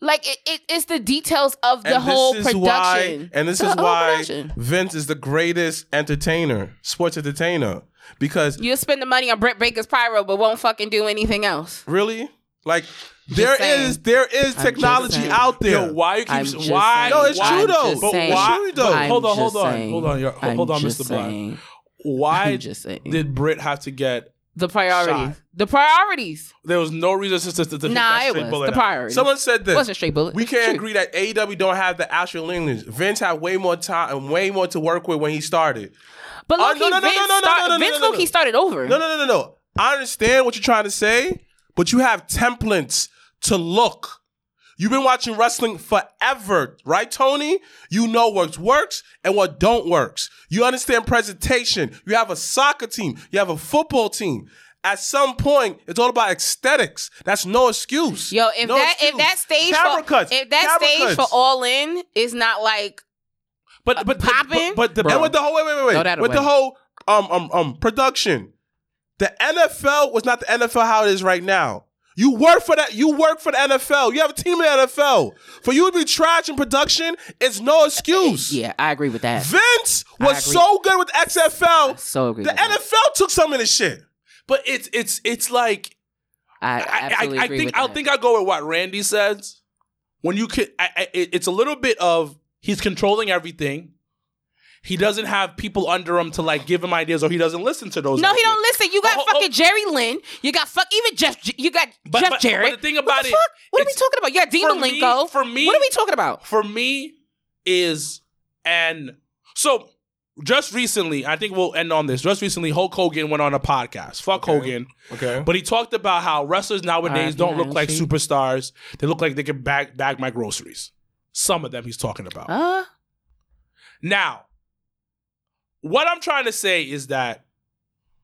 Like, it, it, it's the details of the and whole production. Why, and this the is why production. Vince is the greatest entertainer, sports entertainer. Because you'll spend the money on Britt Baker's pyro, but won't fucking do anything else. Really? Like, just there saying. is there is technology out there. Yo, why you keep? Why? Saying. No, it's why, true though. But saying. why? Though. Hold on, hold on, saying. hold on, hold on, hold on, Mister Black. Why did Britt have to get? The priorities. Shot. The priorities. There was no reason to, to, to nah, that straight bullet. Nah, it was. The priorities. Someone said this. It wasn't straight bullet. We can't agree that A E W don't have the actual language. Vince had way more time and way more to work with when he started. But look, uh, no, Vince, no, no, no, start, no, no, no, Vince no, no, no. Loki started over. No, no, no, no, no. I understand what you're trying to say, but you have templates to look. You've been watching wrestling forever, right, Tony? You know what works and what don't works. You understand presentation. You have a soccer team. You have a football team. At some point, it's all about aesthetics. That's no excuse. Yo, if no that excuse. if that stage Camera for cuts. if that Camera stage cuts. for All In is not like but but popping, but, but, but the, and with the whole wait wait wait wait with away. the whole um um um production, the N F L was not the N F L how it is right now. You work for that. You work for the N F L. You have a team in the N F L. For you to be trash in production, it's no excuse. Yeah, I agree with that. Vince was so good with X F L. I so agree. The with N F L that. took some of this shit, but it's it's it's like I I, I, I think I think I go with what Randy says. When you can, I, I, it's a little bit of he's controlling everything. He doesn't have people under him to like give him ideas, or he doesn't listen to those. No, ideas. he don't listen. You got oh, oh, fucking Jerry Lynn. You got fuck even Jeff. You got but, Jeff but, Jarrett. But the thing about what the it, fuck? what are we talking about? You got Dean Malenko. For me, what are we talking about? For me is and so just recently, I think we'll end on this. Just recently, Hulk Hogan went on a podcast. Fuck okay. Hogan. Okay, but he talked about how wrestlers nowadays right, don't look like see. superstars. They look like they can bag bag my groceries. Some of them he's talking about. Uh, now. What I'm trying to say is that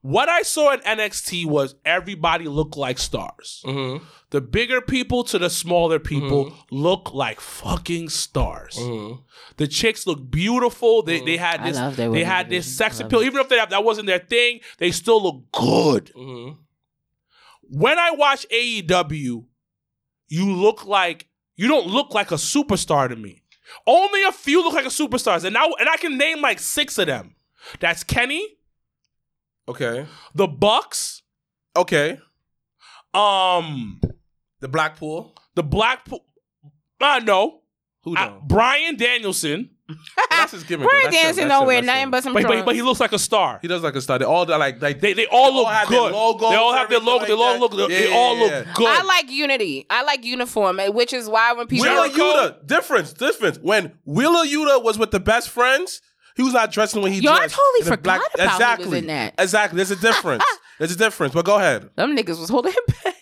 what I saw in N X T was everybody looked like stars. Mm-hmm. The bigger people to the smaller people mm-hmm. look like fucking stars. Mm-hmm. The chicks look beautiful. They mm-hmm. they had this I they, they had this sex appeal. It. Even if they, that wasn't their thing, they still look good. Mm-hmm. When I watch A E W, you look like you don't look like a superstar to me. Only a few look like a superstars, and now and I can name like six of them. That's Kenny. Okay. The Bucks. Okay. Um, the Blackpool. The Blackpool. I uh, know. Who knows? Bryan Danielson. That's his gimmick. Bryan Danielson don't wear nothing but some but, but, but he looks like a star. He does like a star. They all like, like they, they all look good. They all have their logo. They all look. They all look good. I like unity. I like uniform, which is why when people Wheeler Yuta difference difference when Wheeler Yuta was with the Best Friends. He was not dressing when he Y'all dressed. Y'all totally forgot black, about exactly, he was in that. Exactly. There's a difference. There's a difference. But go ahead. Them niggas was holding him back.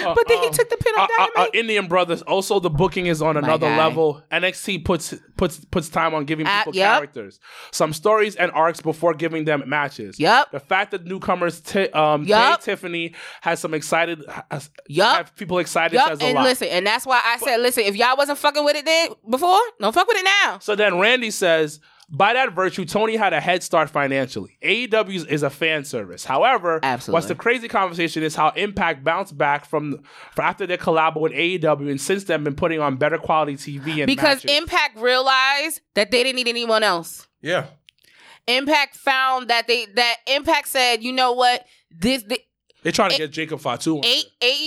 Uh, but then uh, he took the pin uh, on Dynamite. Uh, uh, Indian Brothers. Also, the booking is on another level. N X T puts puts puts time on giving people uh, yep. characters, some stories and arcs before giving them matches. Yep. The fact that newcomers t- um, yep. Tay Tiffany has some excited, has, yep. have people excited yep. says a and lot. And listen, and that's why I but, said, listen, if y'all wasn't fucking with it then before, don't fuck with it now. So then Randy says, by that virtue, Tony had a head start financially. A E W is a fan service. However, Absolutely. what's the crazy conversation is how Impact bounced back from, from after their collab with A E W and since then been putting on better quality T V and Because matches. Impact realized that they didn't need anyone else. Yeah. Impact found that they that Impact said, you know what? This the, They trying to a- get Jacob Fatu on a-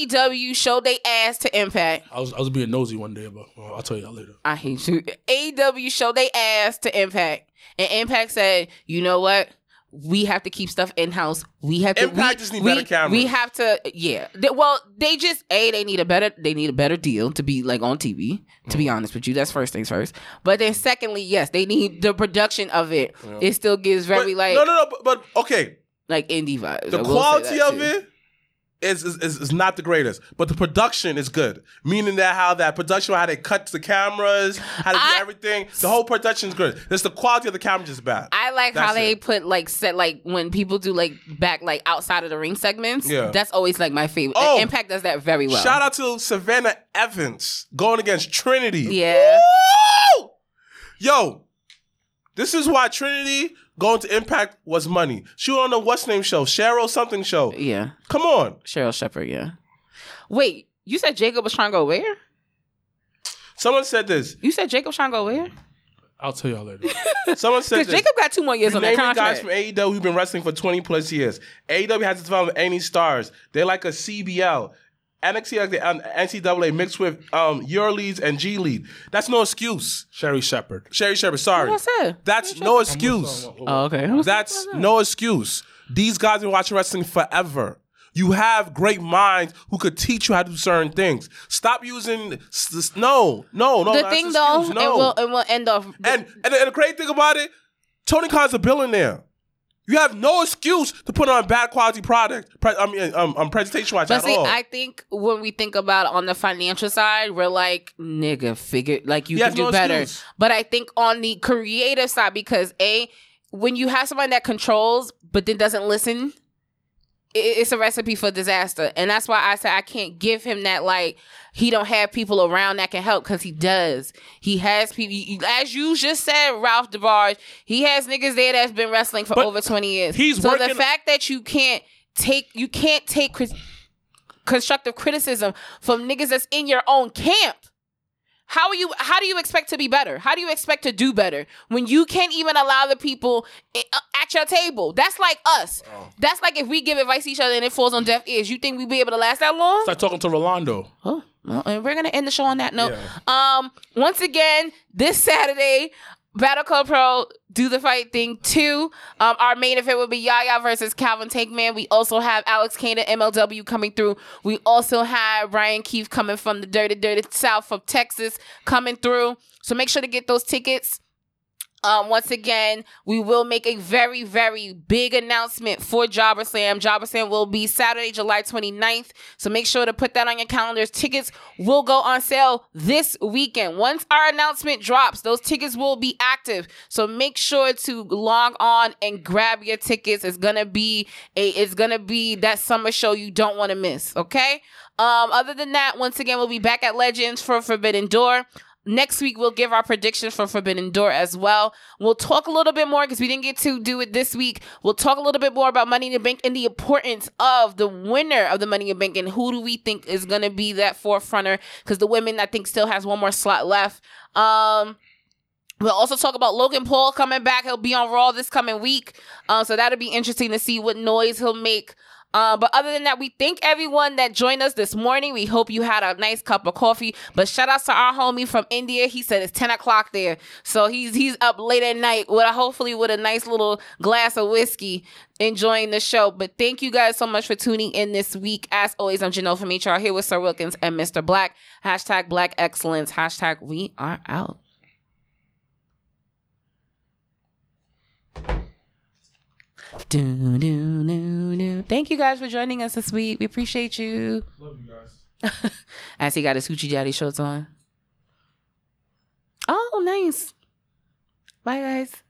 AEW showed they ass to Impact. I was I was being nosy one day, but well, I'll tell you that later. I hate you. A E W showed they ass to Impact. And Impact said, you know what? We have to keep stuff in-house. We have to Impact we, just need we, better cameras. We have to, yeah. They, well, they just, A, they need a better they need a better deal to be like on T V, to mm. be honest with you. That's first things first. But then secondly, yes, they need the production of it. Yeah. It still gives very but, like... No, no, no, but, but okay. Like indie vibes. The quality of too. it is, is is not the greatest, but the production is good. Meaning that how that production, how they cut the cameras, how they I, do everything, the whole production is good. It's the quality of the camera just bad. I like that's how they it. put like set like when people do like back like outside of the ring segments. Yeah. That's always like my favorite. Oh, Impact does that very well. Shout out to Savannah Evans going against Trinity. Yeah. Woo! Yo, this is why Trinity going to Impact was money. She was on the what's name show, Cheryl something show. Yeah. Come on. Cheryl Shepherd, yeah. Wait, you said Jacob was trying to go where? Someone said this. You said Jacob's trying to go where? I'll tell y'all later. Someone said this. Because Jacob got two more years on the contract. Guys from A E W who've been wrestling for twenty plus years. A E W hasn't developed any stars. They're like a C B L. N X T like the N C double A mixed with um, Euro leads and G lead. That's no excuse. Sherri Shepherd. Sherri Shepherd, sorry. What's that? That's What's no excuse. Sorry, what, what, oh, okay. What's That's that? no excuse. These guys have been watching wrestling forever. You have great minds who could teach you how to do certain things. Stop using... No, no, no. The thing, though, it will, it will end up... And, and, and the crazy thing about it, Tony Khan's a billionaire. You have no excuse to put on bad quality product. Pre- I mean, um, um, presentation watch at see, all. But see, I think when we think about it on the financial side, we're like, nigga, figure... Like, you, you can do no better. Excuse. But I think on the creative side, because A, when you have somebody that controls but then doesn't listen... It's a recipe for disaster. And that's why I said I can't give him that, like, he don't have people around that can help, because he does. He has people. As you just said, Ralph DeBarge, he has niggas there that's been wrestling for but over twenty years. He's so working- the fact that you can't take, you can't take cri- constructive criticism from niggas that's in your own camp. How are you? How do you expect to be better? How do you expect to do better when you can't even allow the people at your table? That's like us. Oh. That's like if we give advice to each other and it falls on deaf ears. You think we'd be able to last that long? It's like talking to Rolando. Oh, well, and we're gonna end the show on that note. Yeah. Um, once again, this Saturday, Battle Club Pro, Do the Fight Thing two. Um, our main event will be Yaya versus Calvin Tankman. We also have Alex Kane and M L W coming through. We also have Ryan Keefe coming from the dirty, dirty south of Texas coming through. So make sure to get those tickets. Um, once again, we will make a very, very big announcement for Jobber Slam. Jobber Slam will be Saturday, July twenty-ninth. So make sure to put that on your calendars. Tickets will go on sale this weekend. Once our announcement drops, those tickets will be active. So make sure to log on and grab your tickets. It's gonna be a, it's gonna be that summer show you don't want to miss. Okay. Um, other than that, once again, we'll be back at Legends for Forbidden Door. Next week, we'll give our predictions for Forbidden Door as well. We'll talk a little bit more because we didn't get to do it this week. We'll talk a little bit more about Money in the Bank and the importance of the winner of the Money in the Bank and who do we think is going to be that forefronter, because the women, I think, still has one more slot left. Um... We'll also talk about Logan Paul coming back. He'll be on Raw this coming week. Um, so that'll be interesting to see what noise he'll make. Uh, but other than that, we thank everyone that joined us this morning. We hope you had a nice cup of coffee. But shout out to our homie from India. He said it's ten o'clock there. So he's he's up late at night, with a, hopefully with a nice little glass of whiskey, enjoying the show. But thank you guys so much for tuning in this week. As always, I'm Janelle from H R here with Sir Wilkins and Mister Black. Hashtag Black Excellence. Hashtag we are out. Do, do, do, do. Thank you guys for joining us this week. We appreciate you. Love you guys. As he got his Hoochie Daddy shorts on. Oh, nice. Bye, guys.